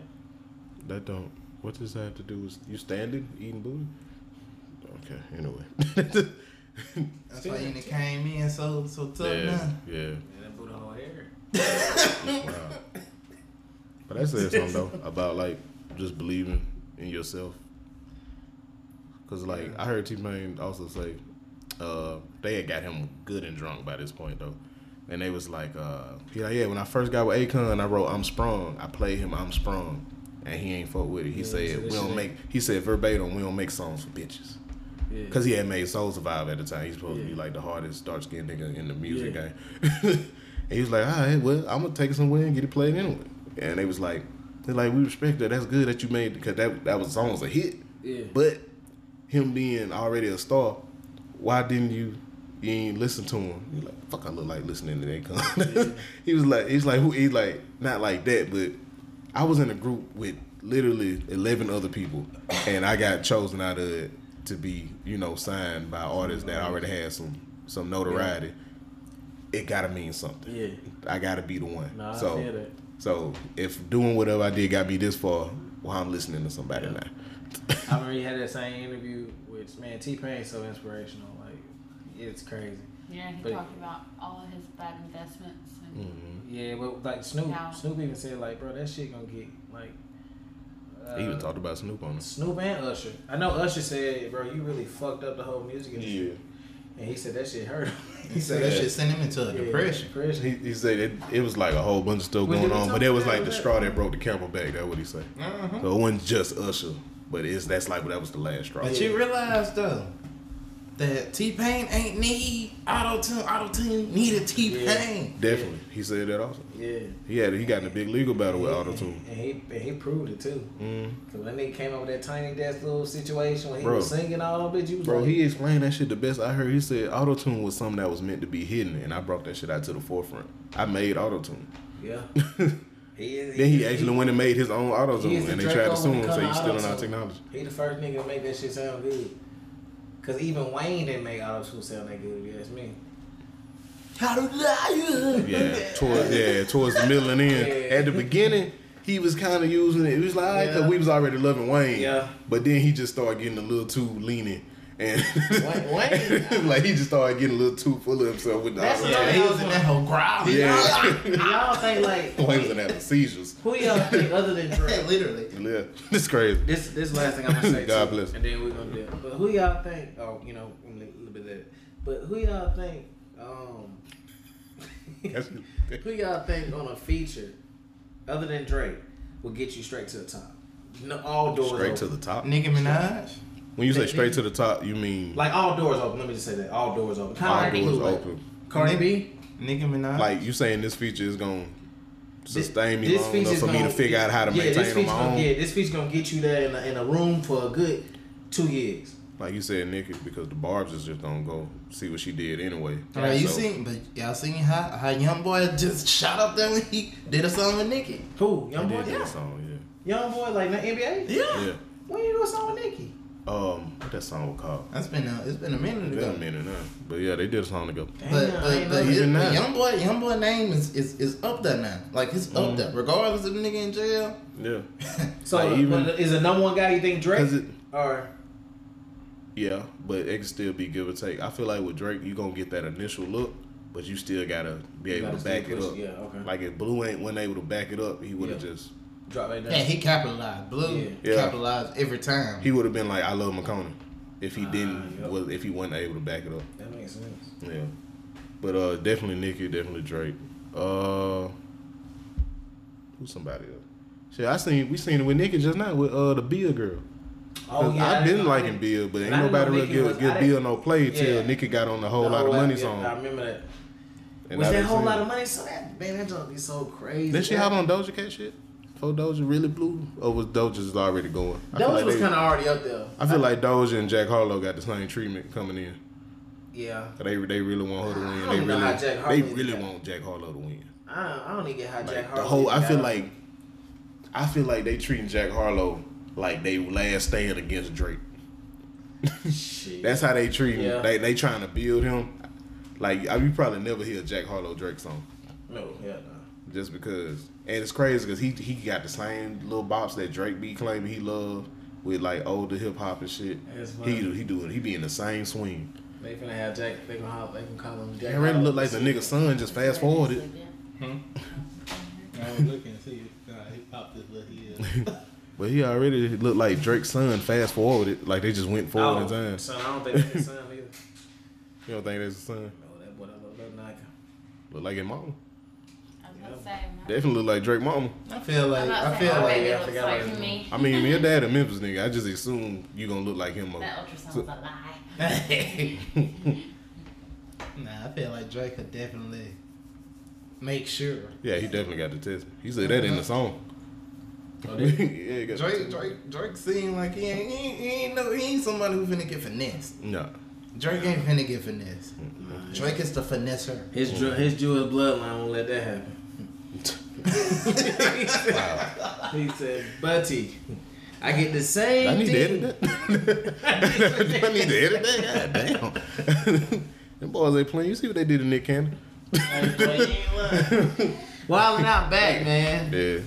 That don't. What does that have to do with you standing eating booty? Okay, anyway. That's why you came in so so tough yeah, now. Yeah. Yeah, that booty all hair. Wow. But I said something though about like just believing in yourself, cause like I heard T-Pain also say uh, they had got him good and drunk by this point though, and they was like uh, yeah yeah when I first got with Akon I wrote I'm Sprung, I played him I'm Sprung, and he ain't fuck with it. He yeah, said we don't make he said verbatim we don't make songs for bitches, yeah. Cause he had made Soul Survive at the time. He's supposed yeah. to be like the hardest dark skinned nigga in the music yeah. game. And he was like, alright, well I'm gonna take it somewhere and get it played anyway. And they was like, they're like, we respect that. That's good that you made because that that was song was a hit. Yeah. But him being already a star, why didn't you? You ain't listen to him. You're like, fuck, I look like listening to that. Yeah. He was like, he's like, who? He's like, not like that. But I was in a group with literally eleven other people, and I got chosen out of it to be, you know, signed by artists that already had some some notoriety. Yeah. It gotta mean something. Yeah. I gotta be the one. Nah, I so. Hear that. So if doing whatever I did got me this far, well, I'm listening to somebody yeah. now. I remember you had that same interview with man T-Pain, so inspirational, like it's crazy. Yeah, he but, talked about all of his bad investments. And mm-hmm. Yeah, but like Snoop, how? Snoop even said like, bro, that shit gonna get like. Uh, he even talked about Snoop on it. Snoop and Usher. I know Usher said, bro, you really fucked up the whole music industry. Yeah. And he said that shit hurt him. He said yeah. that shit sent him into a yeah, depression. depression. He, he said it, it was like a whole bunch of stuff going on, but it was like the straw that broke the camel back. That's what he said. Uh-huh. So it wasn't just Usher, but it's that's like that was the last straw. But you realize though that T-Pain ain't need auto-tune. Auto-tune needed T-Pain. Yeah. Definitely, he said that also. Yeah, he had he got in a big legal battle yeah. with auto-tune, and he and he proved it too. Mm. Cause when they came up with that tiny death little situation when he bro. was singing all that, you was bro. Like, he explained that shit the best I heard. He said auto-tune was something that was meant to be hidden, and I brought that shit out to the forefront. I made auto-tune. Yeah. He is, he then he is, actually he, went and made his own auto-tune, and they tried to sue him, so he's stealing our technology. He the first nigga to make that shit sound good. Cause even Wayne didn't make auto-tune sound that good. That's me. Yeah, towards, yeah, towards the middle and end. Yeah. At the beginning, he was kind of using it. He was like, all right, because yeah. we was already loving Wayne. Yeah. But then he just started getting a little too leaning. And Wayne, like he just started getting a little too full of himself with the That's yeah, yeah. He was in that whole crowd. Yeah. Y'all think like Wayne was in that seizures. Who y'all think other than Drake? Literally. Yeah. This is crazy. This this last thing I'm gonna say. God too, bless. And then we're gonna do it. But who y'all think oh, you know, I'm a little bit there. But who y'all think um who y'all think on a feature other than Drake will get you straight to the top? No, all doors straight open. To the top. Nicki Minaj. When you say straight to the top, you mean like all doors open? Let me just say that all doors open. Cardi all doors like, open. Cardi B, Nicki Minaj. Like you saying, this feature is gonna sustain this, me long enough for me to figure out how to yeah, maintain them on my own. Yeah, this feature gonna get you there in a, in a room for a good two years. Like you said, Nicki, because the barbs is just gonna go see what she did anyway. Right? Right, you so. Seen, but y'all seen how how Young Boy just shot up there when he did a song with Nicki. Who Young he Boy? Did yeah. That song, yeah. Young Boy, like the N B A. Yeah. yeah. When you do a song with Nicki. Um, what that song was called? That's been a, it's been a minute ago. It's been a minute now, but yeah, they did a song ago. Damn, but but, but, his, but young boy, young boy name is, is, is up there now. Like it's mm-hmm. up there, regardless of the nigga in jail. Yeah. So like even, is the number one guy you think Drake? It, or yeah, but it can still be give or take. I feel like with Drake, you gonna get that initial look, but you still gotta be able gotta to back it up. Yeah, okay. Like if Blue ain't wasn't able to back it up, he would have yeah. just. Drop like that. Yeah, he capitalized. Blue yeah. capitalized every time. He would have been like, "I love McConaughey," if he uh, didn't, yep. was, if he wasn't able to back it up. That makes sense. Yeah, but uh, definitely Nicki, definitely Drake. Uh, who's somebody else? Shit, I seen we seen it with Nicki just now with uh the Bill girl. Oh yeah, I've been liking Bill, but ain't nobody really give give Bill no play till yeah. Nicki got on the whole, the whole lot of money yeah, song. I remember that. And was I that whole lot of money song? That man, that don't be so crazy. Did she hop on Doja Cat shit? Oh, Doja really blew? Or was Doja's already going? I Doja like was kind of already up there. I feel I, like Doja and Jack Harlow got the same treatment coming in. Yeah. They they really want her to win. They really, Jack they really want Jack Harlow to win. I don't, I don't even get how like Jack Harlow the whole. I feel like I feel like they treating Jack Harlow like they last stand against Drake. Shit. That's how they treat him. Yeah. They, they trying to build him. Like, you probably never hear a Jack Harlow Drake song. No, yeah, no. Just because. And it's crazy because he he got the same little bops that Drake be claiming he loved with like older hip hop and shit. He do, he do it. He be in the same swing. They finna have Jack. They gonna have, they gonna call him Jack. It really look like the nigga's son just fast forwarded. Hmm. I was looking to see if uh, he popped his little head. But he already looked like Drake's son fast forwarded. Like they just went forward in time. Son, I don't think that's his son either. You don't think that's his son? No, that boy that look, look like him. Look like his mama. Definitely look like Drake mama. I feel like I feel like I forgot like him. Me. I mean, your dad a Memphis nigga. I just assume you gonna look like him. That ultrasound's so. A lie. Nah, I feel like Drake could definitely make sure. Yeah, he definitely got the test. He said that in the song. Oh, yeah, he got Drake, Drake, Drake seemed like he ain't, he ain't, he ain't no, he ain't somebody who finna get finessed. No. Drake ain't finna get finessed. Mm-hmm. Drake is the finesser. His mm-hmm. his Jewish bloodline won't let that happen. He said, wow. He said, "Buddy, I get the same." I need thing. To edit that. I need to edit that. God damn. Them boys ain't playing. You see what they did to Nick Cannon? Wilding out back, man. Yeah.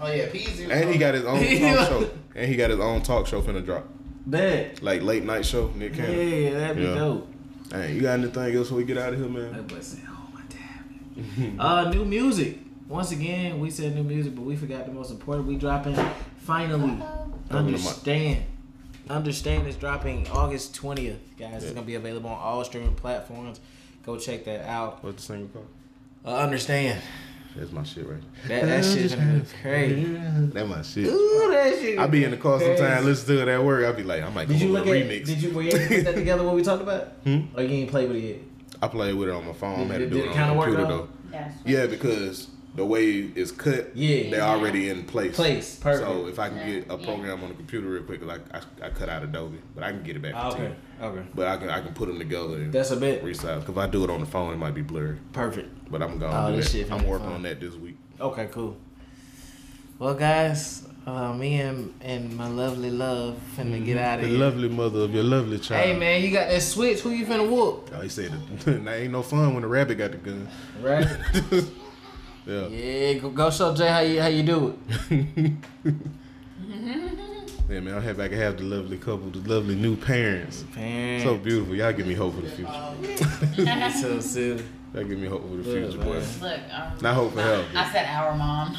Oh yeah, P Z. And he got his own talk show. And he got his own talk show finna drop. Bad. Like late night show, Nick Cannon. Yeah, that'd be yeah. dope. Hey, you got anything else before we get out of here, man? That boy said, "Oh my damn." uh, new music. Once again, we said new music, but we forgot the most important. We dropping finally. Understand. Understand is dropping August twentieth, guys. Yeah. It's gonna be available on all streaming platforms. Go check that out. What's the single called? Uh, Understand. That's my shit right there. That, that shit's gonna be crazy. That's my shit. Ooh, that shit. I be in the car sometimes, listen to it at work. I be like, I might go do a remix. At, did you were you able to put that together what we talked about? Hmm? Or you ain't played with it yet? I played with it on my phone. Did, had to do it, it on my computer though. Yes. Yeah, because the way it's cut, yeah, they're yeah. already in place. Place, perfect. So if I can get a program yeah. on the computer real quick, like I, I cut out Adobe, but I can get it back. Oh, okay, okay. But I can I can put them together. And that's a bit resize. Because if I do it on the phone, it might be blurry. Perfect. But I'm gonna oh, do that. Shit I'm working on that this week. Okay, cool. Well, guys, Uh, me and, and my lovely love finna mm-hmm. get out of the here. The lovely mother of your lovely child. Hey, man, you got that switch. Who you finna whoop? Oh, he said, it ain't no fun when the rabbit got the gun. Right? yeah. Yeah, go, go show Jay how you, how you do it. yeah, man, I'm happy I can have the lovely couple, the lovely new parents. Parents. So beautiful. Y'all give me hope for the future. so silly. That give me hope for the Look, future, boy. Look, um, not hope for help. I said our mom.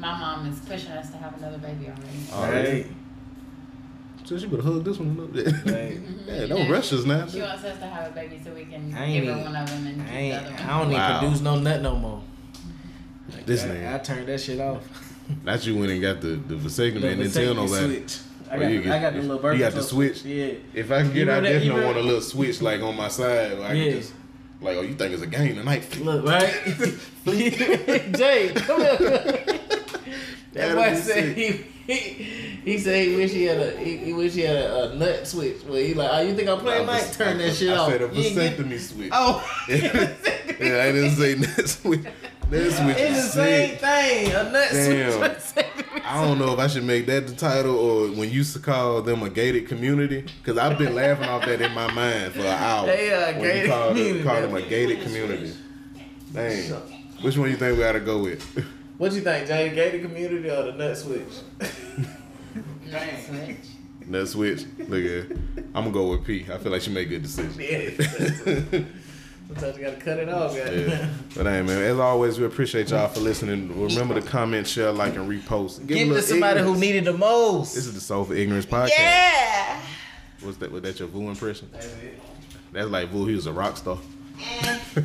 My mom is pushing us to have another baby already. All right. So she better hug this one up. Right. yeah, don't yeah. rush us now. She wants us to have a baby so we can give her one of them and keep the other one. I don't even wow. produce no nut no more. Like this nigga. I, I turned that shit off. Not you went and got the the vasectomy and didn't tell nobody. I got, you get, I got the little burger. You got the switch. Yeah. If I can get, you know I that, definitely you know want that? a little switch like on my side. Where I yeah. can just. Like, oh, you think it's a game tonight? Look, right? Jay, come on. That boy said he, he he said he wish he had a he, he wish he had a, a nut switch. But he like, oh, you think I'm playing? Mike, turn that shit I off. I said a vasectomy switch. Oh, yeah, I didn't say nut switch. Nut switch. It's the same thing. A nut Damn. switch. I don't know if I should make that the title or when you used to call them a gated community, because I've been laughing off that in my mind for an hour. They are when gated you call community. Them, call them a gated community. Dang. Which one do you think we ought to go with? What you think, Jay? Gated community or the nut switch? Nut switch. Nut switch. Look at it. I'm going to go with P. I feel like she made good decisions. Yeah. Sometimes you gotta cut it off, guys. Yeah. But hey, man, as always, we appreciate y'all for listening. Remember to comment, share, like, and repost. Give, Give it to somebody ignorance. who needed the most. This is the Soul for Ignorance podcast. Yeah. What's that? Was that your Vu impression? That's it. That's like Vu. He was a rock star. Yeah.